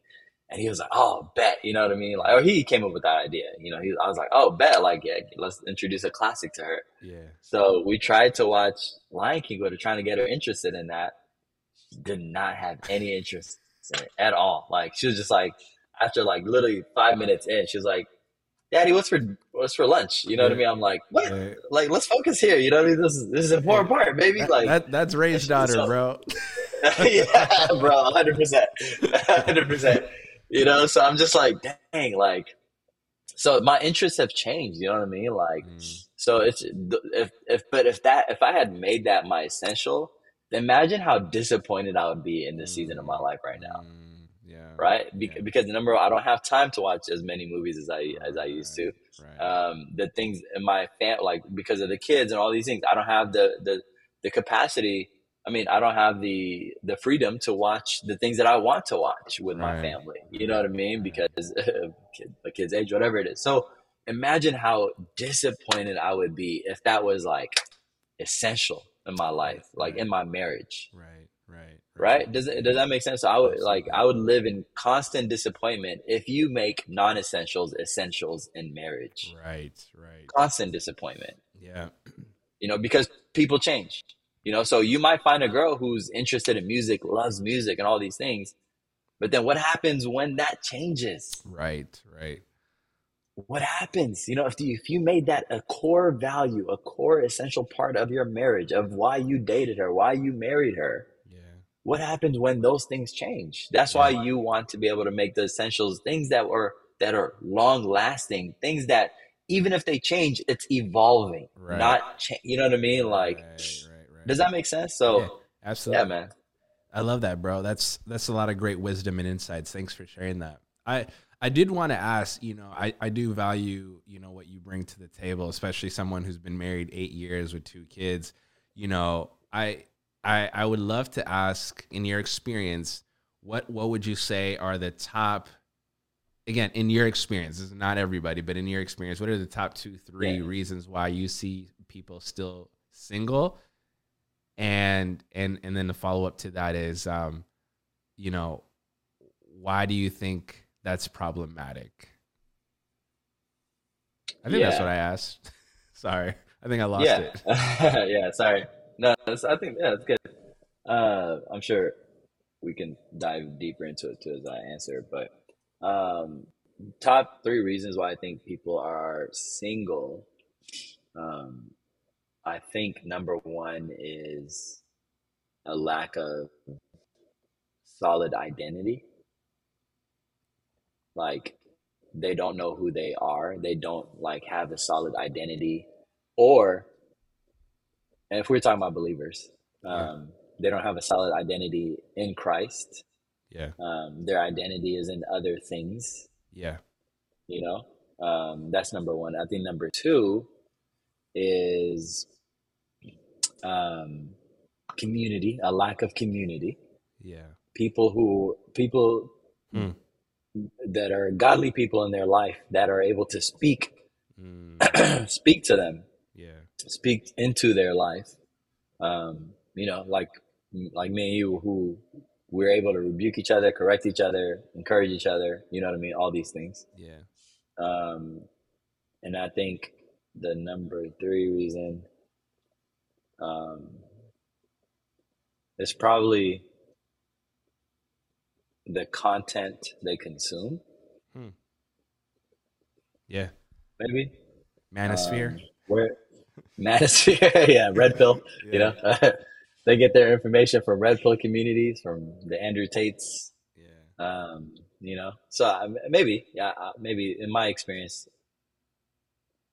And he was like, oh, bet, you know what I mean? Like, or he came up with that idea, you know, I was like, oh, bet, like, yeah, let's introduce a classic to her. Yeah. So we tried to watch Lion King, but trying to get her interested in that. She did not have any interest in it at all. Like, she was just like, after like literally 5 minutes in, she was like, Daddy, what's for lunch? You know what I mean? I'm like, what? Right. Like, let's focus here. You know what I mean? This is an important part, baby. Like that's Ray's daughter, bro. Yeah, bro, 100%, 100%. You know, so I'm just like, dang, like, so my interests have changed. You know what I mean? Like, so it's if I had made that my essential, imagine how disappointed I would be in this season of my life right now. Yeah. Right. Because the number one, I don't have time to watch as many movies as I used to. Right. The things in my family, like because of the kids and all these things, I don't have the capacity. I mean, I don't have the freedom to watch the things that I want to watch with my family. You know what I mean? Because a kid's age, whatever it is. So imagine how disappointed I would be if that was like essential in my life, like in my marriage. Right. Right? Does that make sense? So I would live in constant disappointment if you make non-essentials essentials in marriage. Right. Constant disappointment. Yeah. You know, because people change. You know, so you might find a girl who's interested in music, loves music and all these things, but then what happens when that changes? Right. what happens? You know, if you made that a core value, a core essential part of your marriage, of why you dated her, why you married her, what happens when those things change? That's why you want to be able to make the essentials, things that are long lasting, things that even if they change, it's evolving, right? You know what I mean? Like, right. Does that make sense? So yeah, absolutely. Yeah, man. I love that, bro. That's a lot of great wisdom and insights. Thanks for sharing that. I did want to ask, you know, I do value, you know, what you bring to the table, especially someone who's been married 8 years with 2 kids. You know, I would love to ask, in your experience, what would you say are the top, again, in your experience, this is not everybody, but in your experience, what are the top 2-3 reasons why you see people still single? And then the follow-up to that is, you know, why do you think that's problematic? I think that's what I asked. Sorry. I think I lost it. Yeah. Sorry. No, I think that's good. I'm sure we can dive deeper into it too as I answer, but top 3 reasons why I think people are single. I think number 1 is a lack of solid identity. Like, they don't know who they are. They don't have a solid identity, and if we're talking about believers, they don't have a solid identity in Christ. Yeah. Their identity is in other things. Yeah. You know, that's number 1. I think number 2 is, community, a lack of community. Yeah. People that are godly people in their life that are able to speak to them, speak into their life. You know, like me and you, who we're able to rebuke each other, correct each other, encourage each other. You know what I mean? All these things. Yeah. And I think the number 3 reason, is probably the content they consume. Yeah. Maybe. Manosphere. Manosphere. Yeah. Red Pill, you know, they get their information from Red Pill communities, from the Andrew Tates. Yeah. You know, so maybe in my experience,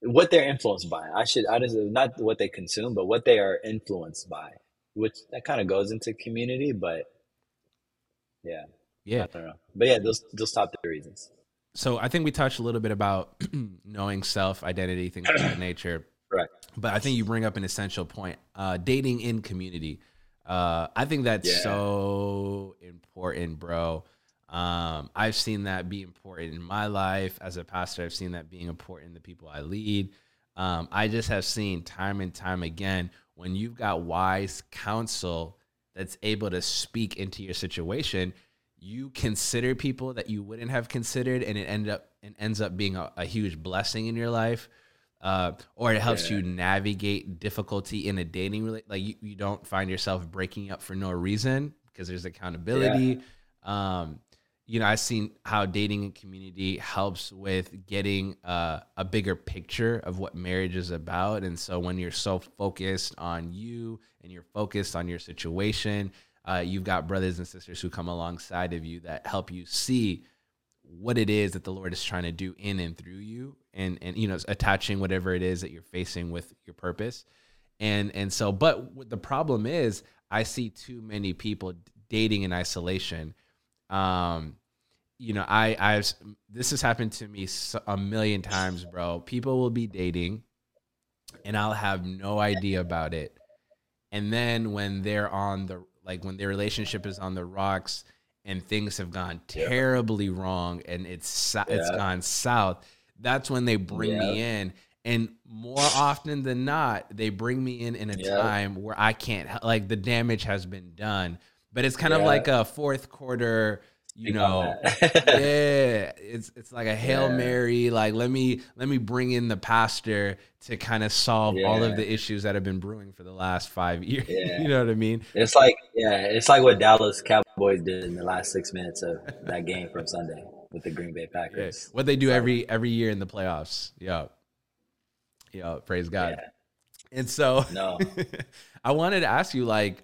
what they're influenced by, not what they consume, but what they are influenced by, which that kind of goes into community, but I don't know. But yeah, those top 3 reasons. So I think we touched a little bit about knowing self, identity, things of that nature. Right. But I think you bring up an essential point, dating in community. I think that's so important, bro. I've seen that be important in my life as a pastor. I've seen that being important in the people I lead. I just have seen time and time again, when you've got wise counsel that's able to speak into your situation, you consider people that you wouldn't have considered, and it ends up being a huge blessing in your life, or it helps you navigate difficulty in a dating relationship. Like, you don't find yourself breaking up for no reason, because there's accountability. Yeah. You know, I've seen how dating and community helps with getting a bigger picture of what marriage is about. And so when you're so focused on you and you're focused on your situation, you've got brothers and sisters who come alongside of you that help you see what it is that the Lord is trying to do in and through you, and you know, attaching whatever it is that you're facing with your purpose. And so, but what the problem is, I see too many people dating in isolation. You know, this has happened to me a million times, bro. People will be dating and I'll have no idea about it. And then when their relationship is on the rocks and things have gone terribly wrong and it's gone south, that's when they bring me in. And more often than not, they bring me in a time where I can't, like, the damage has been done. But it's kind of like a fourth quarter, you know, it's like a Hail Mary, like, let me bring in the pastor to kind of solve all of the issues that have been brewing for the last 5 years. Yeah. You know what I mean? It's like, it's like what Dallas Cowboys did in the last 6 minutes of that game from Sunday. with the Green Bay Packers. Yeah. What they do every year in the playoffs. Yeah. Yeah. Praise God. Yeah. And so I wanted to ask you, like,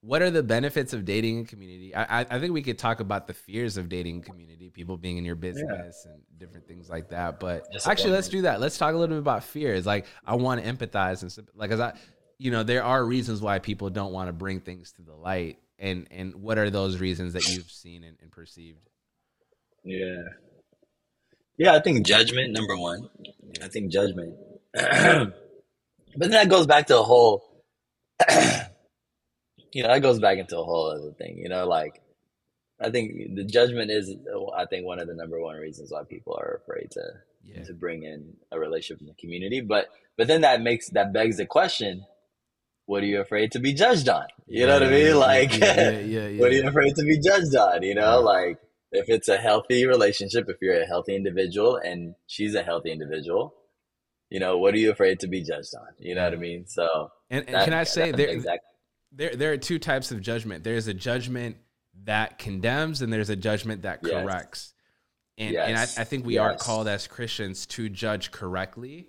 what are the benefits of dating in community? I think we could talk about the fears of dating in community, people being in your business and different things like that. But let's do that. Let's talk a little bit about fears. Like, I want to empathize and like, as I, you know, there are reasons why people don't want to bring things to the light. And what are those reasons that you've seen and perceived? Yeah. Yeah. I think judgment, number one, I think judgment, but then that goes back to a whole, you know, that goes back into a whole other thing, you know, like, I think the judgment is, I think, one of the number one reasons why people are afraid to bring in a relationship in the community. But then that begs the question, what are you afraid to be judged on? You know what I mean? Like, what are you afraid to be judged on? You know, like, if it's a healthy relationship, if you're a healthy individual and she's a healthy individual, you know, what are you afraid to be judged on? You know what I mean? So, and can I say there are two types of judgment. There's a judgment that condemns and there's a judgment that corrects. And I think we are called as Christians to judge correctly.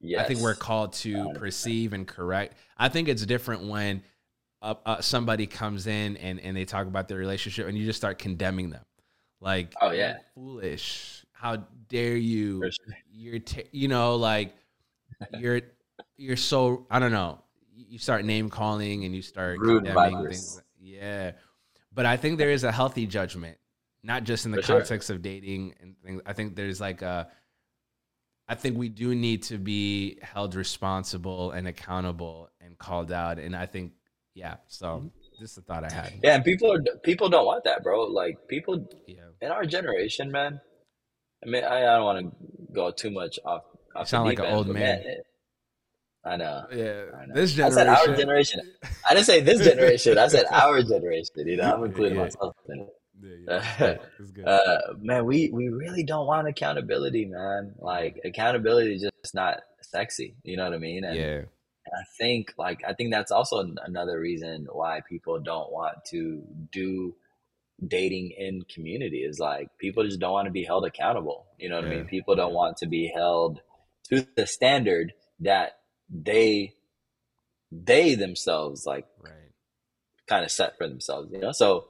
Yes. I think we're called to perceive and correct. I think it's different when somebody comes in and they talk about their relationship and you just start condemning them. Like, foolish. How dare you? Sure. You're so, I don't know. You start name calling and you start rude condemning things. Yeah. But I think there is a healthy judgment, not just in the context of dating and things. I think there's like I think we do need to be held responsible and accountable and called out. And I think, so this is a thought I had. Yeah. And people don't want that, bro. Like people in our generation, man, I mean, I don't want to go too much off. You sound like an old man. I know. Yeah. I know. This generation. I said our generation. I didn't say this generation. I said our generation. You know, I'm including myself in it. That's good. Man, we really don't want accountability, man. Like, accountability is just not sexy. You know what I mean? And, and I think that's also another reason why people don't want to do dating in community, is like people just don't want to be held accountable. You know what I mean? People don't want to be held to the standard that they themselves like kind of set for themselves, you know? So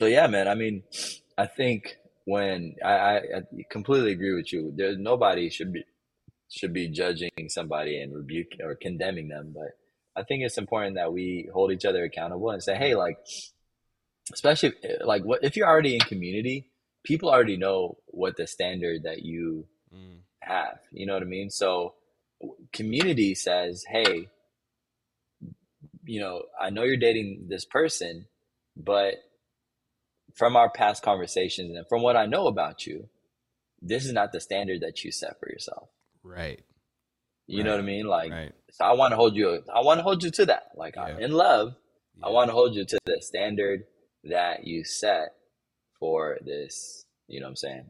yeah, man, I mean, I think when I completely agree with you, there's nobody should be judging somebody and rebuking or condemning them. But I think it's important that we hold each other accountable and say, hey, like, especially like what, if you're already in community, people already know what the standard that you have, you know what I mean? So community says, hey, you know, I know you're dating this person, but from our past conversations and from what I know about you, this is not the standard that you set for yourself. Right. You know what I mean? Like, so I want to hold you to that. Like, I'm in love. Yeah. I want to hold you to the standard that you set for this, you know what I'm saying?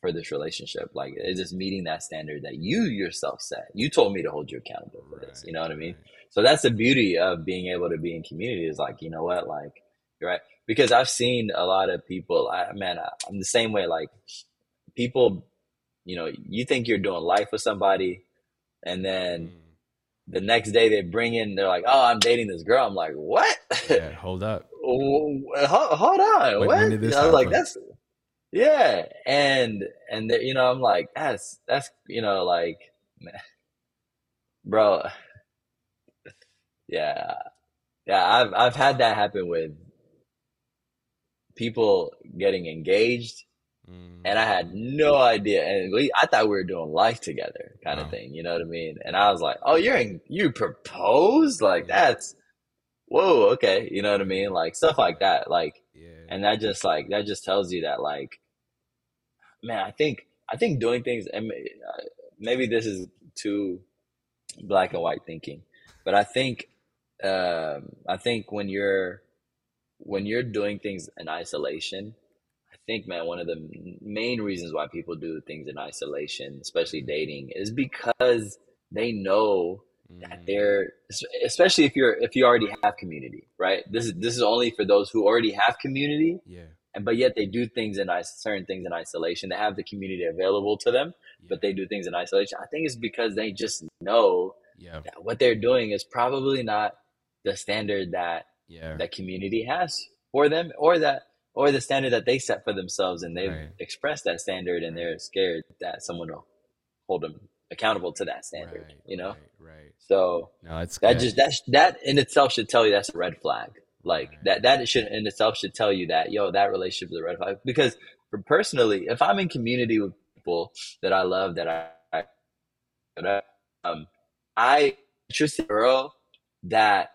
For this relationship. Like, it's just meeting that standard that you yourself set. You told me to hold you accountable for this. You know what I mean? Right. So that's the beauty of being able to be in community, is like, you know what, like, you're right. Because I've seen a lot of people, I'm the same way. Like, people, you know, you think you're doing life with somebody, and then the next day they they're like, oh, I'm dating this girl. I'm like, what? Yeah, hold up. Hold on. Wait, what? When did this happen? I was like, that's... Yeah. And the, you know, I'm like, that's, you know, like, man, bro. Yeah. Yeah. I've had that happen with people getting engaged and I had no idea. And I thought we were doing life together kind of thing. You know what I mean? And I was like, oh, you proposed? Like, that's, whoa. Okay. You know what I mean? Like, stuff like that. Like, and that just tells you that, like, man, I think doing things, and maybe this is too black and white thinking, but I think when you're doing things in isolation, I think, man, one of the main reasons why people do things in isolation, especially dating, is because they know that they're, especially if you already have community, right? This is only for those who already have community. Yeah. but yet they do things in certain things in isolation. They have the community available to them, but they do things in isolation. I think it's because they just know that what they're doing is probably not the standard that that community has for them, or that, or the standard that they set for themselves, and they've expressed that standard, and they're scared that someone will hold them accountable to that standard, you know? So no, it's that good. That in itself should tell you that's a red flag. Like that should in itself should tell you that, yo, that relationship is a red flag. Because personally, if I'm in community with people that I love, that I trust a girl that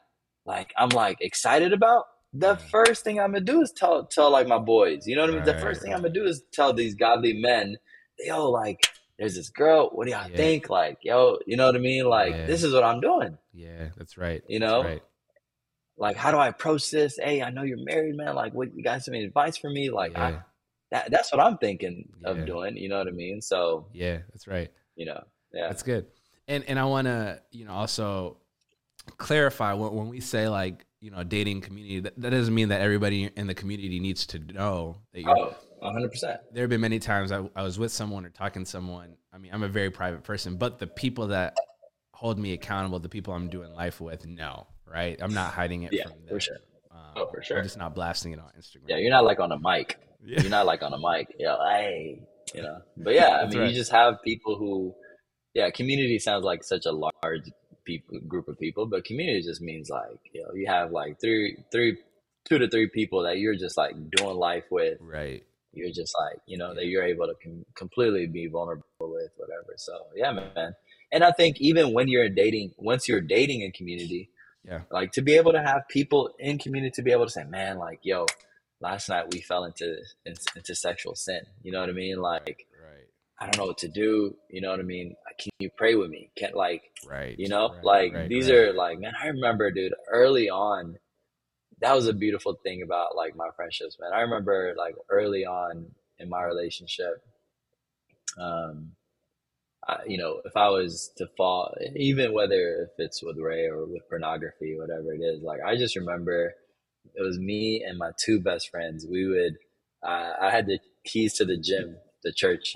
like, I'm like excited about, the first thing I'm gonna do is tell like my boys, you know what I mean? The first thing I'm gonna do is tell these godly men, yo, like, there's this girl, what do y'all think? Like, yo, you know what I mean? Like, this is what I'm doing. Yeah, that's right. You know, like, how do I approach this? Hey, I know you're married, man. Like, what, you guys have any advice for me? Like, that's what I'm thinking of doing. You know what I mean? So yeah, that's right. You know, that's good. And I want to, you know, also clarify when we say like, you know, dating community, that doesn't mean that everybody in the community needs to know that you're 100%. There have been many times I was with someone or talking to someone. I mean, I'm a very private person, but the people that hold me accountable, the people I'm doing life with, know, right? I'm not hiding it from them. For sure. For sure. I'm just not blasting it on Instagram. Yeah, you're not like on a mic. Yeah. You're not like on a mic. Yeah, hey, you know. But yeah, I mean, you just have people who, community sounds like such a large group of people, but community just means like, you know, you have like two to three people that you're just like doing life with, right? You're just like, you know, that you're able to completely be vulnerable with, whatever. So yeah, man. And I think even when you're dating, once you're dating in community, like to be able to have people in community to be able to say, man, like, yo, last night we fell into sexual sin, you know what I mean? Like, I don't know what to do. You know what I mean? Can you pray with me? Can't, like, you know, like these are like, man, I remember, dude, early on, that was a beautiful thing about like my friendships, man. I remember like early on in my relationship, you know, if I was to fall, even whether if it's with Ray or with pornography, whatever it is, like, I just remember it was me and my two best friends. We would, I had the keys to the gym, the church,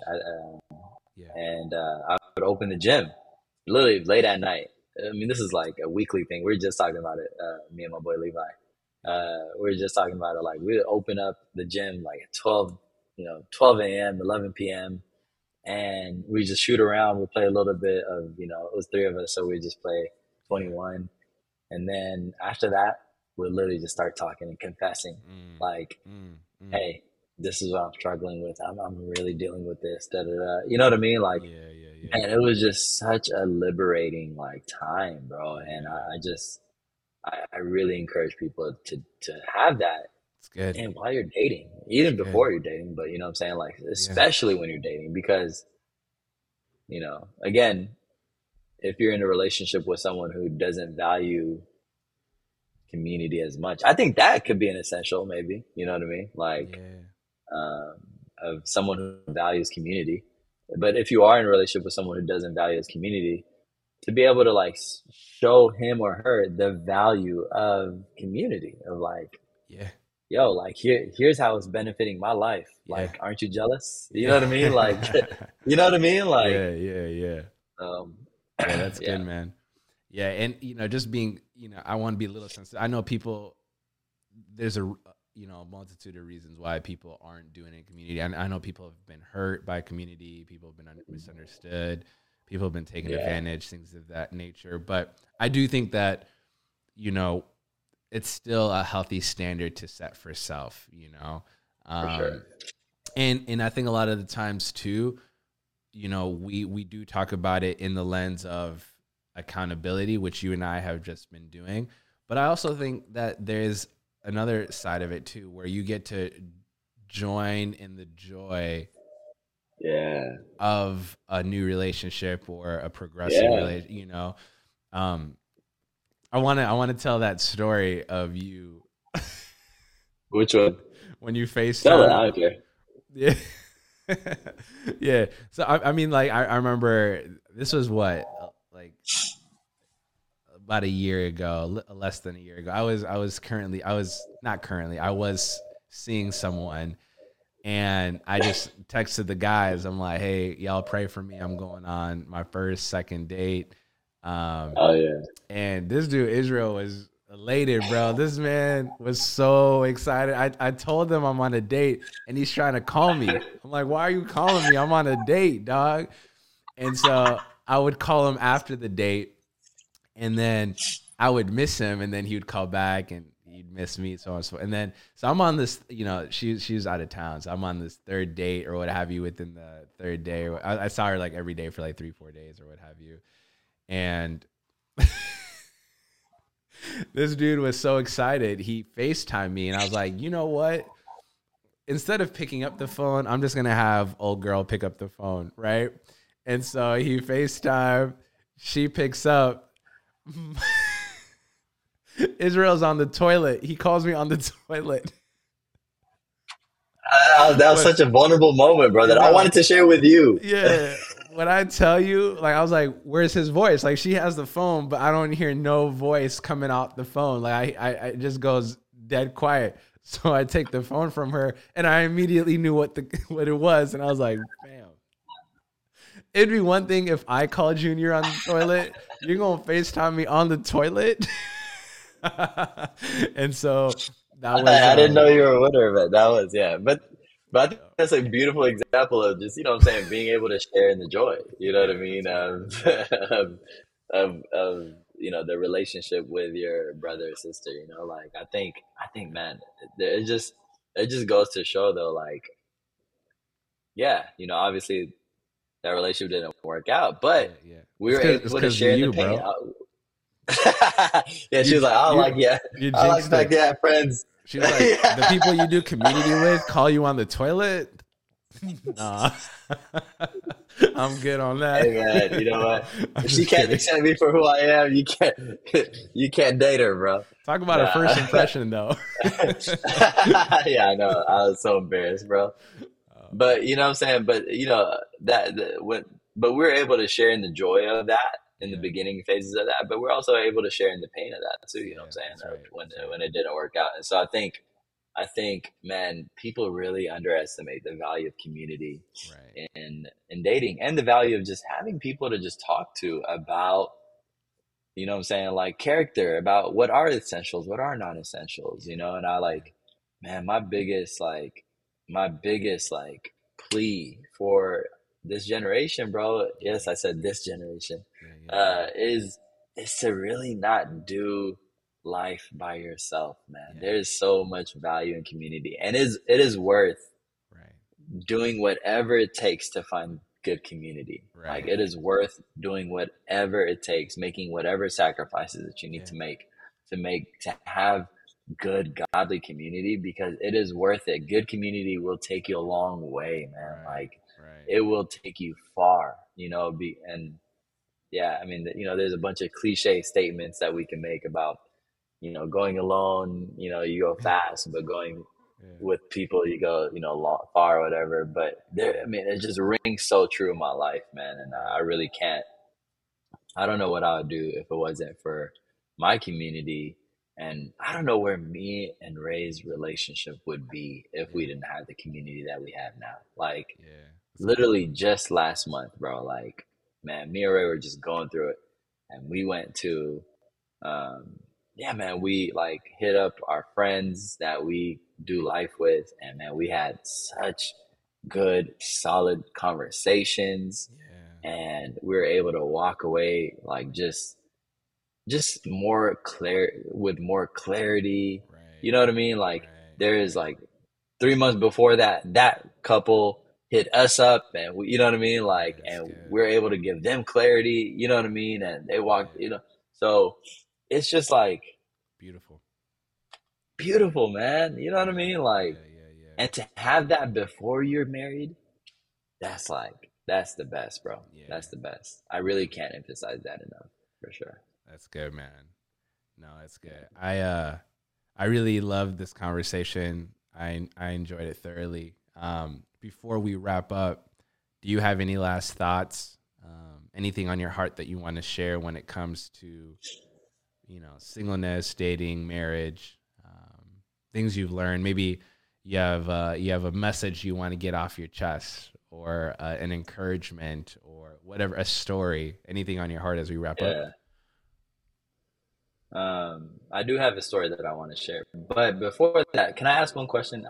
and I would open the gym literally late at night. I mean, this is like a weekly thing. We were just talking about it, me and my boy Levi. We were just talking about it, like we would open up the gym like at 12 a.m., 11 p.m., and we just shoot around. We'd play a little bit of, you know, it was three of us, so we just play 21. And then after that, we'd literally just start talking and confessing, like, hey, this is what I'm struggling with. I'm really dealing with this, da, da, da. You know what I mean? Like, and it was just such a liberating like time, bro. And I really encourage people to have that. It's good. And while you're dating, even before you're dating, but you know what I'm saying? Like, especially when you're dating, because, you know, again, if you're in a relationship with someone who doesn't value community as much, I think that could be an essential, maybe, you know what I mean? Like, of someone who values community. But if you are in a relationship with someone who doesn't value his community, to be able to like show him or her the value of community, of like, yo, like here's how it's benefiting my life. Like, aren't you jealous? You know what I mean? Like, you know what I mean? Like, that's good, man. Yeah. And you know, just being, you know, I want to be a little sensitive. I know people, there's a multitude of reasons why people aren't doing it in community. I know people have been hurt by community. People have been misunderstood. People have been taken advantage, things of that nature. But I do think that, you know, it's still a healthy standard to set for self, you know? For sure. And I think a lot of the times too, you know, we do talk about it in the lens of accountability, which you and I have just been doing. But I also think that there's another side of it too, where you get to join in the joy of a new relationship or a progressive relationship, you know. I want to tell that story of you. Which one? When you faced tell it out here. Yeah. Yeah. So I mean, like, I remember this was what, like about a year ago, less than a year ago. I was not currently, I was seeing someone. And I just texted the guys. I'm like, hey, y'all pray for me. I'm going on my second date. And this dude, Israel, was elated, bro. This man was so excited. I told him I'm on a date, and he's trying to call me. I'm like, why are you calling me? I'm on a date, dog. And so I would call him after the date, and then I would miss him, and then he would call back, and he'd miss me, so on and so forth. And then, so I'm on this, you know, she's out of town, so I'm on this third date or what have you within the third day. I saw her like every day for like 3-4 days or what have you. And this dude was so excited. He FaceTimed me, and I was like, you know what? Instead of picking up the phone, I'm just going to have old girl pick up the phone, right? And so he FaceTimed. She picks up. Israel's on the toilet. He calls me on the toilet. That was such a vulnerable moment, brother. I wanted to share with you. Yeah. When I tell you, like, I was like, where's his voice? Like, she has the phone, but I don't hear no voice coming out the phone. Like, it just goes dead quiet. So I take the phone from her, and I immediately knew what it was. And I was like, bam. It'd be one thing if I called you and you're on the toilet. You're going to FaceTime me on the toilet? And so that was, I didn't know you were a winner, but that was, yeah. But I think that's a beautiful example of just, you know what I'm saying, being able to share in the joy, you know what I mean, of you know, the relationship with your brother or sister, you know, like, I think, man, it just goes to show though, like, yeah, you know, obviously that relationship didn't work out, but yeah. We were able to share the pain out. Yeah, she was like, I like friends. She's like, yeah. The people you do community with call you on the toilet. Nah, I'm good on that. Hey man, you know what? If she can't accept me for who I am, you can't date her, bro. Talk about a first impression, though. Yeah, I know. I was so embarrassed, bro. But you know what I'm saying. But you know but we're able to share in the joy of that. In the beginning phases of that, but we're also able to share in the pain of that too, you know what I'm saying? Right. When it didn't work out. And so I think, man, people really underestimate the value of community, right, in dating, and the value of just having people to just talk to about, you know what I'm saying, like character, about what are essentials, what are non-essentials, you know? And I like, man, my biggest plea for this generation, bro. Yes, I said this generation. Yeah. Is to really not do life by yourself, man. Yeah. There is so much value in community, and it is worth doing whatever it takes to find good community. Right. Like it is worth doing whatever it takes, making whatever sacrifices that you need to have good godly community, because it is worth it. Good community will take you a long way, man. Right. Like. Right. It will take you far, you know, I mean, you know, there's a bunch of cliche statements that we can make about, you know, going alone, you know, you go fast, but going with people, you go, you know, long, far, or whatever. But there, I mean, it just rings so true in my life, man. And I don't know what I would do if it wasn't for my community. And I don't know where me and Ray's relationship would be if we didn't have the community that we have now. Like, literally just last month, bro, like, man, me and Ray were just going through it, and we went to we like hit up our friends that we do life with, and man, we had such good solid conversations, and we were able to walk away like just more clear, with more clarity, right, you know what I mean? Like, there is like 3 months before that couple hit us up, and we, you know what I mean? Like, we're able to give them clarity, you know what I mean? And they walked, you know, so it's just like beautiful, man. You know what I mean? Like, and to have that before you're married, that's the best, bro. Yeah. That's the best. I really can't emphasize that enough, for sure. That's good, man. No, that's good. I really loved this conversation. I enjoyed it thoroughly. Before we wrap up, do you have any last thoughts, anything on your heart that you want to share when it comes to, you know, singleness, dating, marriage, things you've learned? Maybe you have a message you want to get off your chest, or an encouragement, or whatever, a story, anything on your heart as we wrap up. I do have a story that I want to share, but before that, can I ask one question?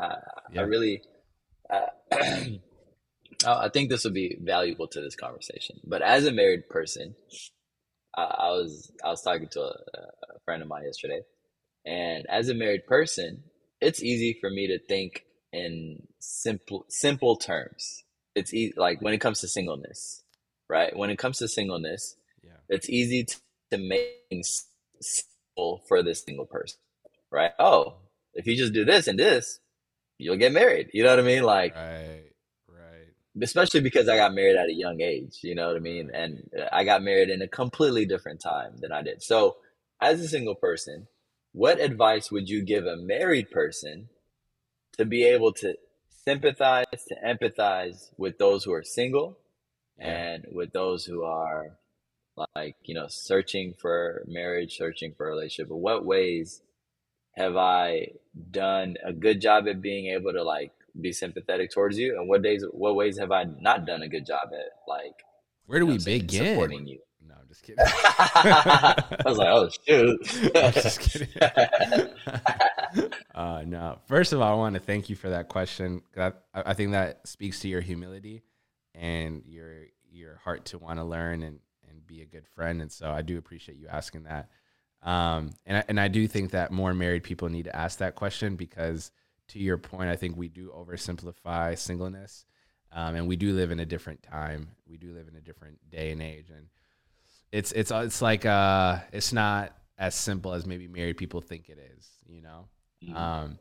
I think this would be valuable to this conversation, but as a married person, I was talking to a friend of mine yesterday, and as a married person, it's easy for me to think in simple terms. It's easy, like when it comes to singleness, right? When it comes to singleness, it's easy to make things simple for this single person, right? Oh, if you just do this and this, you'll get married. You know what I mean? Like, right. Especially because I got married at a young age, you know what I mean? And I got married in a completely different time than I did. So as a single person, what advice would you give a married person to be able to sympathize, to empathize with those who are single and with those who are, like, you know, searching for marriage, searching for a relationship? But what ways have I done a good job at being able to, like, be sympathetic towards you? And what ways have I not done a good job at, like, where do we begin supporting you? No, I'm just kidding. I was like, oh, shoot. I'm just kidding. No. First of all, I want to thank you for that question. I think that speaks to your humility and your heart to want to learn and be a good friend. And so I do appreciate you asking that. And I do think that more married people need to ask that question, because to your point, I think we do oversimplify singleness. And we do live in a different time. We do live in a different day and age. And it's like, it's not as simple as maybe married people think it is, you know? Mm-hmm.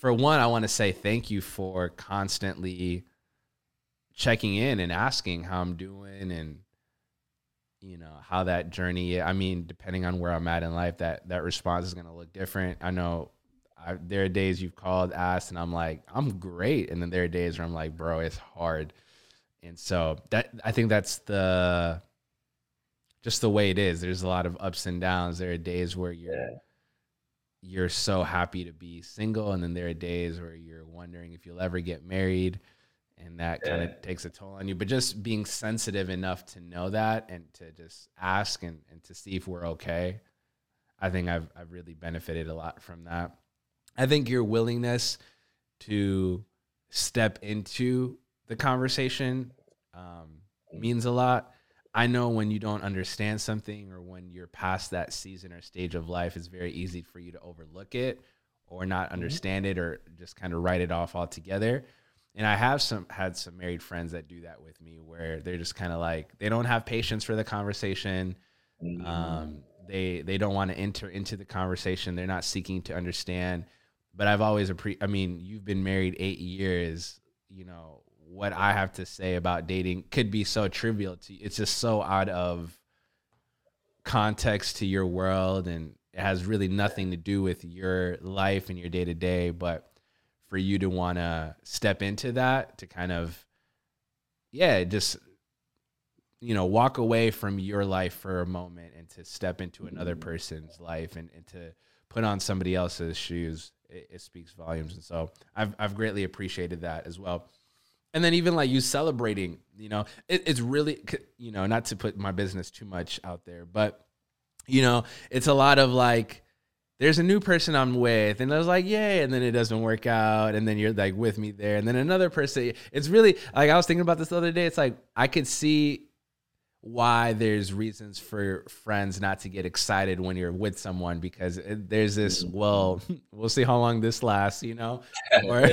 For one, I want to say thank you for constantly checking in and asking how I'm doing, and, you know, how that journey, I mean, depending on where I'm at in life, that response is going to look different. I know there are days you've called, asked, and I'm like, I'm great. And then there are days where I'm like, bro, it's hard. And so I think that's just the way it is. There's a lot of ups and downs. There are days where you're so happy to be single. And then there are days where you're wondering if you'll ever get married. And that kind of takes a toll on you, but just being sensitive enough to know that and to just ask and to see if we're okay. I think I've really benefited a lot from that. I think your willingness to step into the conversation means a lot. I know when you don't understand something, or when you're past that season or stage of life, it's very easy for you to overlook it or not understand it, or just kind of write it off altogether. And I have had some married friends that do that with me, where they're just kind of like, they don't have patience for the conversation. They don't want to enter into the conversation. They're not seeking to understand. But I've always you've been married 8 years. You know, what I have to say about dating could be so trivial to you. It's just so out of context to your world, and it has really nothing to do with your life and your day to day. But for you to want to step into that, to kind of, just, you know, walk away from your life for a moment and to step into another person's life and to put on somebody else's shoes, it speaks volumes. And so I've greatly appreciated that as well. And then even like you celebrating, you know, it's really, you know, not to put my business too much out there, but, you know, it's a lot of like, there's a new person I'm with, and I was like, yay, and then it doesn't work out, and then you're like with me there, and then another person. It's really, like, I was thinking about this the other day. It's like, I could see why there's reasons for friends not to get excited when you're with someone, because there's this, well, we'll see how long this lasts, you know, or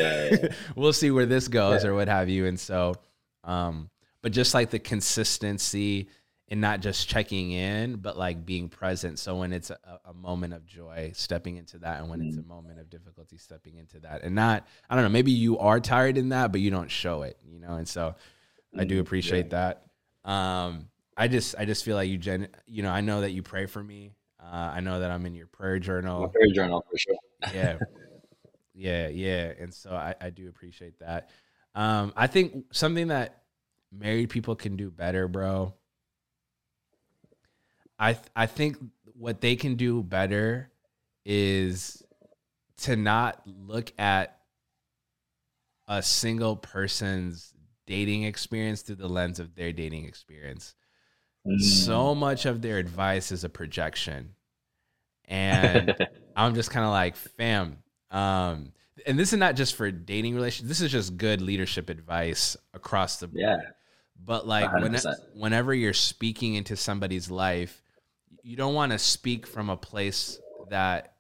we'll see where this goes or what have you. And so, but just like the consistency, and not just checking in, but like being present. So when it's a moment of joy, stepping into that. And when it's a moment of difficulty, stepping into that. And not, I don't know, maybe you are tired in that, but you don't show it, you know? And so I do appreciate that. I just feel like you know, I know that you pray for me. I know that I'm in your prayer journal. My prayer journal, for sure. Yeah. And so I do appreciate that. I think something that married people can do better, bro, I think what they can do better is to not look at a single person's dating experience through the lens of their dating experience. Mm. So much of their advice is a projection. And I'm just kind of like, fam. And this is not just for dating relations. This is just good leadership advice across the board. Yeah. But like whenever you're speaking into somebody's life, you don't want to speak from a place that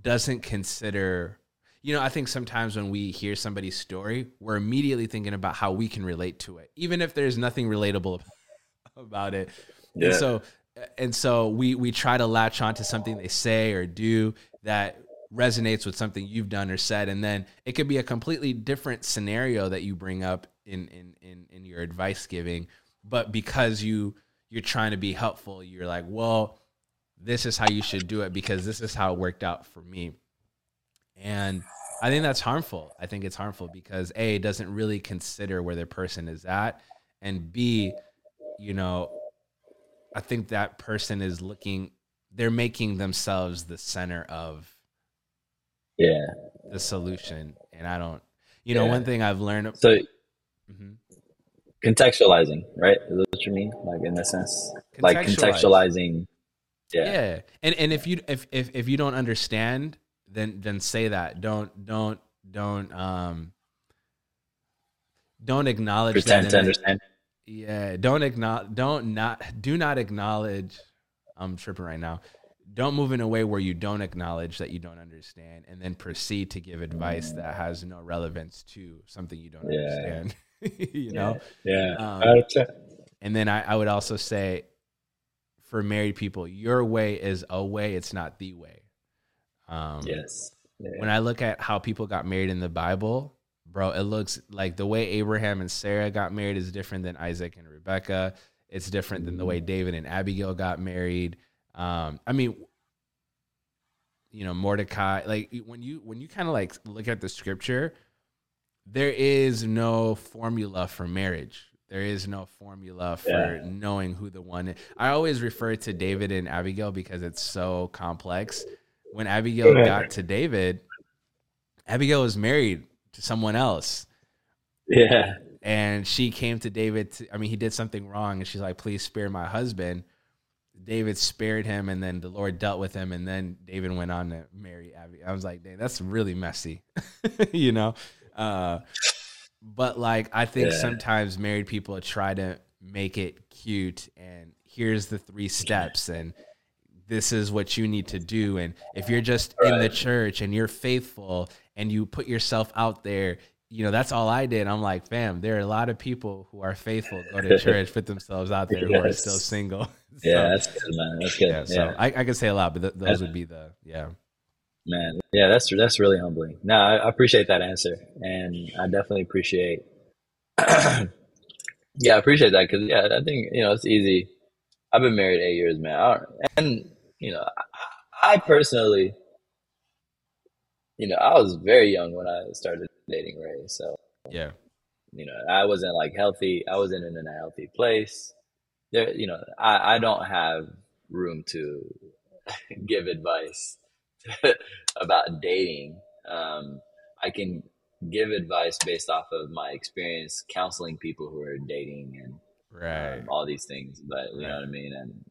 doesn't consider, you know, I think sometimes when we hear somebody's story, we're immediately thinking about how we can relate to it, even if there's nothing relatable about it. Yeah. And so we try to latch on to something they say or do that resonates with something you've done or said. And then it could be a completely different scenario that you bring up in your advice giving, but because you're trying to be helpful, you're like, well, this is how you should do it because this is how it worked out for me. And I think that's harmful. I think it's harmful because A, it doesn't really consider where the person is at, and B, you know, I think that person is they're making themselves the center of the solution. And I don't, one thing I've learned. So mm-hmm. contextualizing, right? Is that what you mean? Like in this sense, like contextualizing. Yeah. And if you don't understand, then say that. Don't acknowledge. Pretend that to understand. Yeah. Do not acknowledge. I'm tripping right now. Don't move in a way where you don't acknowledge that you don't understand and then proceed to give advice that has no relevance to something you don't understand, you know? Yeah. And then I would also say for married people, your way is a way. It's not the way. Yes. Yeah. When I look at how people got married in the Bible, bro, it looks like the way Abraham and Sarah got married is different than Isaac and Rebecca. It's different than the way David and Abigail got married. Mordecai, like when you kind of like look at the scripture, there is no formula for marriage. There is no formula for knowing who the one is. I always refer to David and Abigail because it's so complex. When Abigail got to David, Abigail was married to someone else. Yeah. And she came to David. He did something wrong. And she's like, please spare my husband. David spared him, and then the Lord dealt with him, and then David went on to marry Abby. I was like, dang, that's really messy, you know? But like, I think sometimes married people try to make it cute, and here's the 3 steps, and this is what you need to do. And if you're just in the church and you're faithful and you put yourself out there, you know, that's all I did. I'm like, fam, there are a lot of people who are faithful, go to church, put themselves out there, who are still single. So, yeah, that's good, man. That's good. Yeah, so I could say a lot, but those would be the, Man, yeah, that's really humbling. No, I appreciate that answer. And I definitely appreciate, I appreciate that because, I think, it's easy. I've been married 8 years, man. I personally, I was very young when I started dating Ray. So, I wasn't like healthy. I wasn't in a healthy place. There, I don't have room to give advice about dating. I can give advice based off of my experience counseling people who are dating and all these things. But you know what I mean. And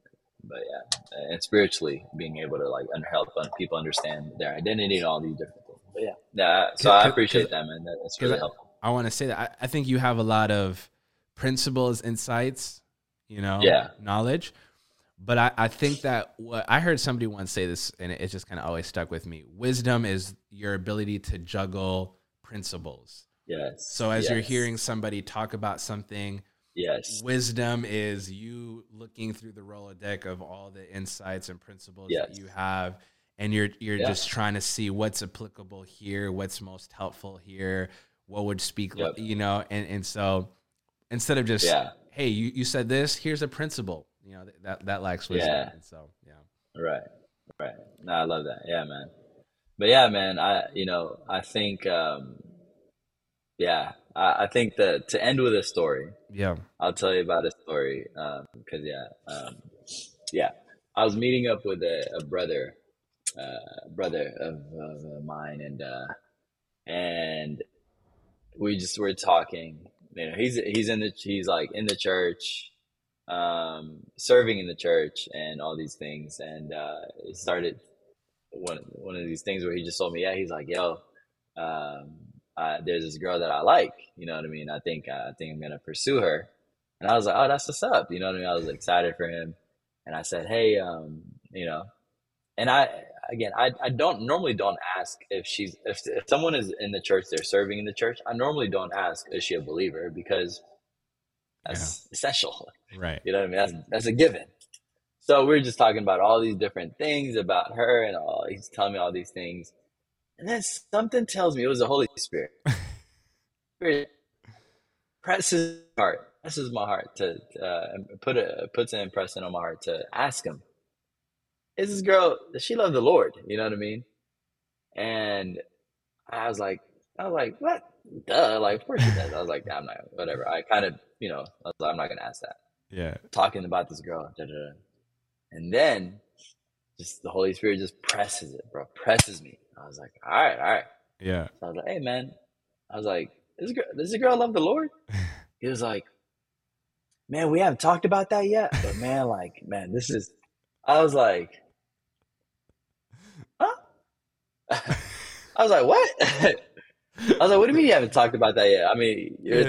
spiritually being able to like help people understand their identity and all these different things. But so I appreciate that, man. That's really helpful. I want to say that I think you have a lot of principles, insights. Knowledge. But I think that what I heard somebody once say this, and it just kind of always stuck with me. Wisdom is your ability to juggle principles. Yes. So as you're hearing somebody talk about something, wisdom is you looking through the Rolodex of all the insights and principles that you have, and you're just trying to see what's applicable here, what's most helpful here, what would speak, and so instead of just... Yeah. Hey, you said this, here's a principle, that lacks wisdom. Yeah. So, Right. No, I love that. Yeah, man. But yeah, man, I think, I think that to end with a story, I'll tell you about a story. I was meeting up with a brother of mine and we just were talking. You know, he's like in the church, serving in the church, and all these things. And it started one of these things where he just told me, yeah, he's like, yo, there's this girl that I like. You know what I mean? I think I'm gonna pursue her. And I was like, oh, that's what's up. You know what I mean? I was excited for him. And I said, hey, you know, and I normally don't ask if she's, if someone is in the church, they're serving in the church. I normally don't ask, is she a believer? Because that's essential. Right. You know what I mean? That's a given. So we were just talking about all these different things about her and all, he's telling me all these things. And then something tells me it was the Holy Spirit. Spirit presses my heart. This is my heart to puts an impression on my heart to ask him, is this girl, does she love the Lord? You know what I mean? And I was like, what? Duh, like, of course she does. I was like, nah, I'm not, whatever. I kind of, you know, I was like, I'm not gonna ask that. Yeah. Talking about this girl, da, da, da. And then just the Holy Spirit just presses it, bro. Presses me. I was like, all right. Yeah. So I was like, hey man, I was like, does this girl love the Lord? He was like, man, we haven't talked about that yet, but man, this is, I was like, huh? I was like, what? I was like, what do you mean you haven't talked about that yet? I mean, you're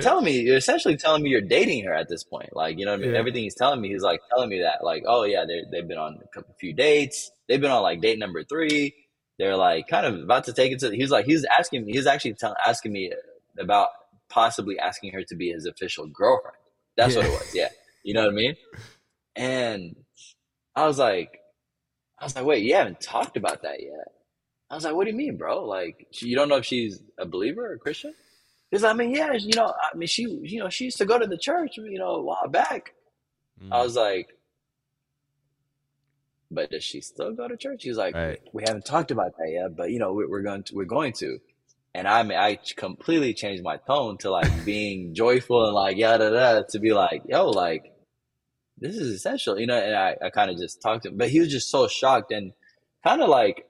essentially telling me you're dating her at this point. Like, you know what I mean? Yeah. Everything he's telling me, he's like telling me that, like, oh yeah, they've been on a few dates. They've been on like date number 3. They're like kind of about to take it to, he's like, he's actually asking me about possibly asking her to be his official girlfriend. That's what it was. Yeah. You know what I mean? And I was like, wait, you haven't talked about that yet. I was like, what do you mean, bro? Like, you don't know if she's a believer or a Christian? Because I mean, yeah, you know, I mean, she, you know, she used to go to the church, you know, a while back. Mm. I was like, but does she still go to church? He's like, right. We haven't talked about that yet, but you know, we're going to. And I completely changed my tone to like being joyful and like yada da, to be like, yo, like this is essential, you know. And I kind of just talked to him, but he was just so shocked and kind of like,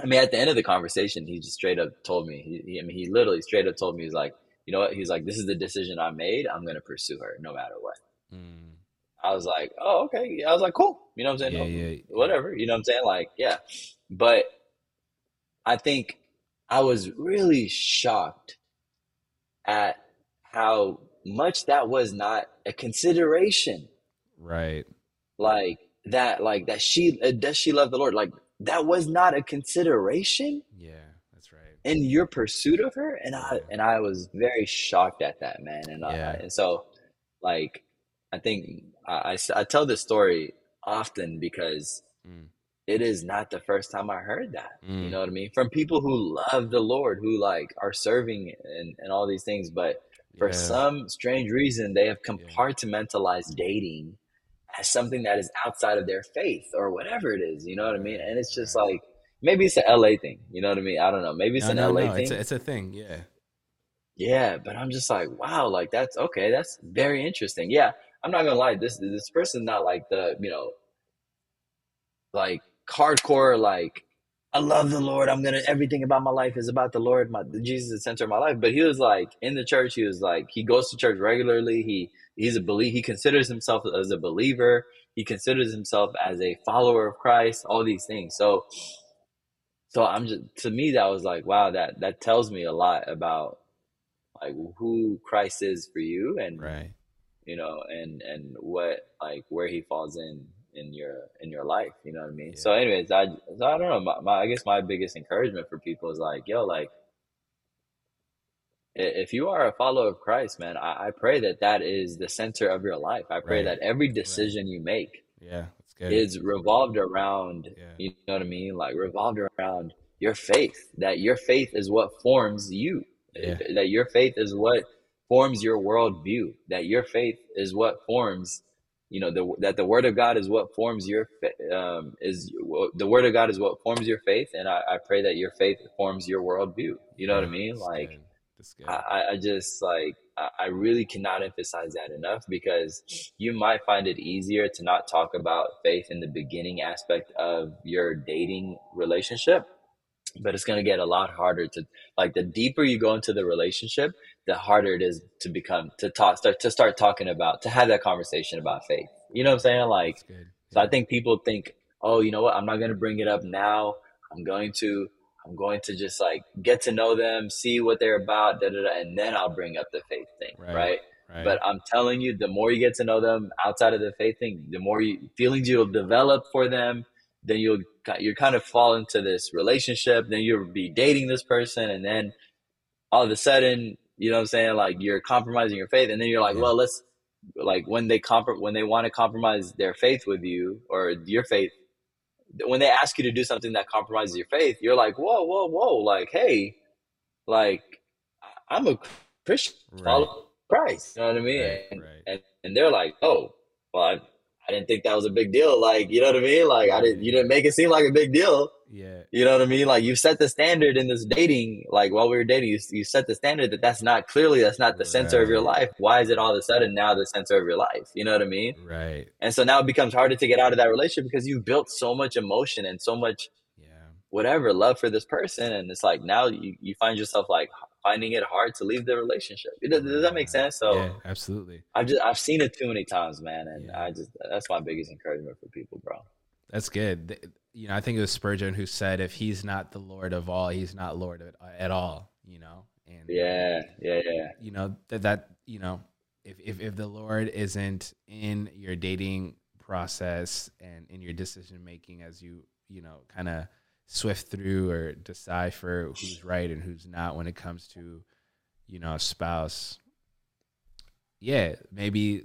I mean, at the end of the conversation, he just straight up told me. He literally straight up told me, he's like, you know what? He's like, this is the decision I made. I'm gonna pursue her no matter what. Mm. I was like, oh okay. I was like, cool. You know what I'm saying? Yeah, yeah. Whatever. You know what I'm saying? Like, yeah. But I think I was really shocked at how much that was not a consideration. Right. Like that does she love the Lord? Like that was not a consideration. Yeah, that's right. In your pursuit of her. And I was very shocked at that, man. And and so like, I think I tell this story often because it is not the first time I heard that, you know what I mean? From people who love the Lord, who like are serving and all these things, but for some strange reason, they have compartmentalized dating as something that is outside of their faith or whatever it is, you know what I mean? And it's just like, maybe it's an LA thing, you know what I mean? I don't know. Maybe it's an LA thing. It's a thing. Yeah. Yeah. But I'm just like, wow, like that's okay. That's very interesting. Yeah. I'm not going to lie. This person's not like the, you know, like, hardcore, like, I love the Lord. Everything about my life is about the Lord. Jesus is the center of my life. But he was like in the church. He was like, he goes to church regularly. He considers himself as a believer. He considers himself as a follower of Christ, all these things. So to me, that was like, wow, that tells me a lot about like who Christ is for you and, right. You know, and what, like where he falls in your life, you know what I mean? Yeah. So anyways, I don't know, I guess my biggest encouragement for people is like, yo, like if you are a follower of Christ, man, I pray that is the center of your life. I pray that every decision you make is revolved around, you know what I mean? Like revolved around your faith, that your faith is what forms you, that your faith is what forms your worldview, that your faith is what forms, you know, that the word of God is what forms your faith, and I pray that your faith forms your worldview. You know what I mean? Like, I just like I really cannot emphasize that enough, because you might find it easier to not talk about faith in the beginning aspect of your dating relationship, but it's gonna get a lot harder to like the deeper you go into the relationship. the harder it is to become, to start talking about, to have that conversation about faith. You know what I'm saying? Like, so I think people think, oh, you know what? I'm not going to bring it up now. I'm going to just like get to know them, see what they're about, and then I'll bring up the faith thing. Right. But I'm telling you, the more you get to know them outside of the faith thing, the more feelings you'll develop for them. Then you'll kind of fall into this relationship. Then you'll be dating this person, and then all of a sudden, you know what I'm saying? Like, you're compromising your faith, and then you're like, well, let's like when they want to compromise their faith with you, or your faith, when they ask you to do something that compromises your faith, you're like, whoa, like, hey, like, I'm a Christian, follow Christ. You know what I mean? And they're like, oh, well, I didn't think that was a big deal. Like, you know what I mean? Like, you didn't make it seem like a big deal. Yeah. You know what I mean? Like, you set the standard in this dating, like while we were dating, you set the standard that's not the center of your life. Why is it all of a sudden now the center of your life? You know what I mean? Right. And so now it becomes harder to get out of that relationship because you've built so much emotion and so much, whatever, love for this person. And it's like, now you find yourself like finding it hard to leave the relationship. Does that make sense? So yeah, absolutely. I've seen it too many times, man. And that's my biggest encouragement for people, bro. That's good. You know, I think it was Spurgeon who said, if he's not the Lord of all, he's not Lord at all, you know? And yeah. You know, that you know, if the Lord isn't in your dating process and in your decision-making as you know, kind of swift through or decipher who's right and who's not when it comes to, you know, a spouse. Yeah, maybe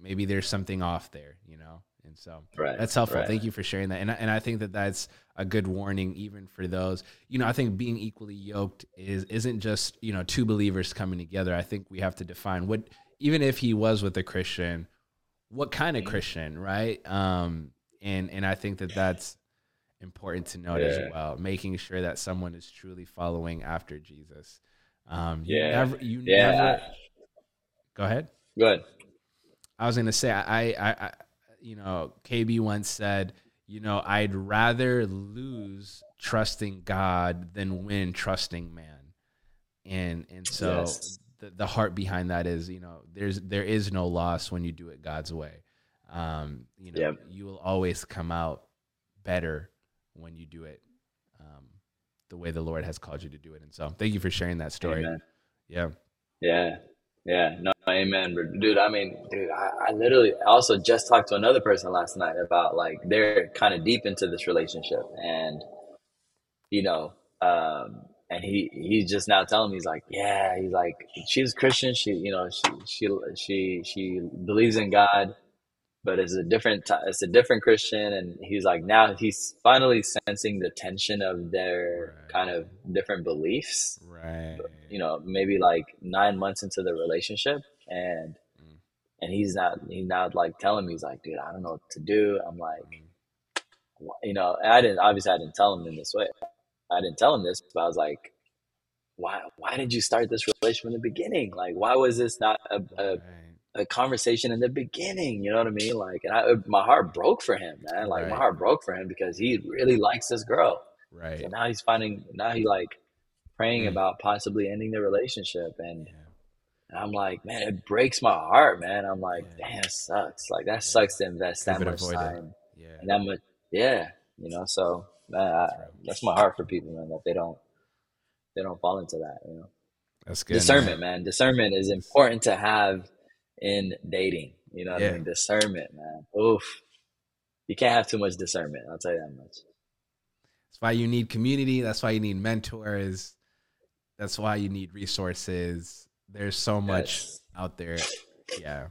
there's something off there, you know? And so that's helpful. Right. Thank you for sharing that. And I think that that's a good warning even for those, you know, I think being equally yoked isn't just, you know, two believers coming together. I think we have to define what, even if he was with a Christian, what kind of Christian, right? And I think that that's important to note as well, making sure that someone is truly following after Jesus. You never Go ahead. I was going to say, I, you know, KB once said, you know, I'd rather lose trusting God than win trusting man. And so the heart behind that is, you know, there is no loss when you do it God's way. You know, you will always come out better when you do it the way the Lord has called you to do it. And so thank you for sharing that story. Amen. Yeah. No, amen. Dude, I literally also just talked to another person last night about like, they're kind of deep into this relationship and, you know, and he's just now telling me, he's like, she's Christian. She, you know, she believes in God, but it's a different Christian. And he's like, now he's finally sensing the tension of their kind of different beliefs, you know, maybe like 9 months into the relationship. And, and he's not like telling me, he's like, dude, I don't know what to do. I'm like, you know, I didn't tell him in this way. I didn't tell him this, but I was like, why did you start this relationship in the beginning? Like, why was this not a conversation in the beginning? You know what I mean? Like, and my heart broke for him, man. Like, my heart broke for him because he really likes this girl. Right. So now he's like praying about possibly ending the relationship. And I'm like, man, it breaks my heart, man. I'm like, damn, it sucks. Like, that sucks to invest that much time. Yeah. And that much, you know, so man, that's my heart for people, man, that they don't fall into that, you know? That's good. Discernment, man. Discernment is important to have in dating, you know what I mean? Discernment, man. Oof, you can't have too much discernment. I'll tell you that much. That's why you need community. That's why you need mentors. That's why you need resources. There's so much out there. Yeah.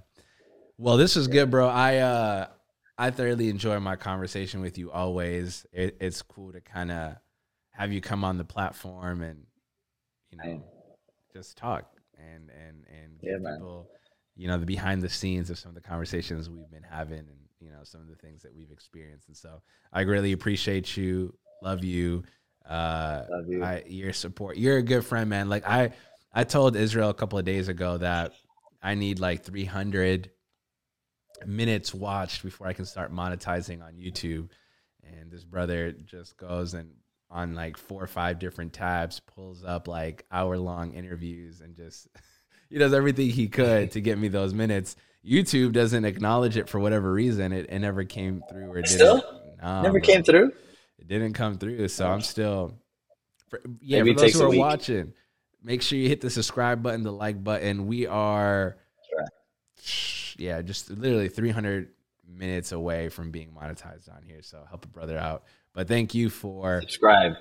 Well, this was good, bro. I thoroughly enjoy my conversation with you always. It's cool to kind of have you come on the platform and, you know, just talk and give people, you know, the behind the scenes of some of the conversations we've been having and, you know, some of the things that we've experienced. And so I really appreciate you. Love you. Love you. Your support. You're a good friend, man. Like, I told Israel a couple of days ago that I need like 300 minutes watched before I can start monetizing on YouTube. And this brother just goes and on like 4 or 5 different tabs, pulls up like hour-long interviews and just He does everything he could to get me those minutes. YouTube doesn't acknowledge it for whatever reason. It never came through. Or still? No, never came through? It didn't come through, so I'm still... Yeah, maybe for those who are watching, make sure you hit the subscribe button, the like button. We are, yeah, just literally 300 minutes away from being monetized on here, so help a brother out. But thank you for... Subscribe.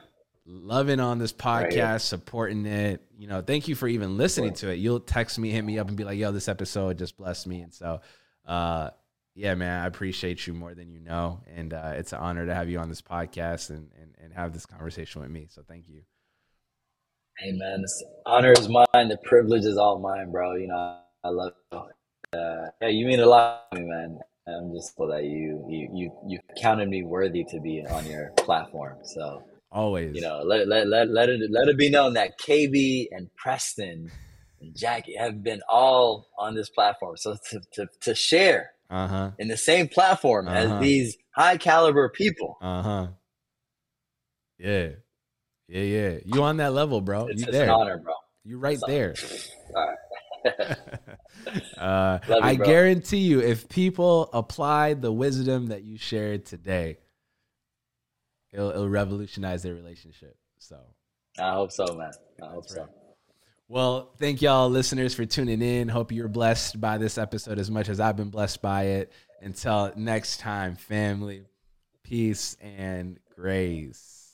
Loving on this podcast, right, supporting it. You know, thank you for even listening to it. You'll text me, hit me up, and be like, yo, this episode just blessed me. And so, yeah, man, I appreciate you more than you know. And it's an honor to have you on this podcast and have this conversation with me. So thank you. Hey, man, this honor is mine. The privilege is all mine, bro. You know, I love you. Yeah, you mean a lot to me, man. I'm just glad that you counted me worthy to be on your platform. So always, you know, let it be known that KB and Preston and Jackie have been all on this platform. So to share in the same platform as these high caliber people. Yeah. You on that level, bro. It's an honor, bro. You right there. All right. I guarantee you, if people apply the wisdom that you shared today, it'll revolutionize their relationship. So I hope so, man. I hope so. Well, thank y'all listeners for tuning in. Hope you're blessed by this episode as much as I've been blessed by it. Until next time, family, peace and grace.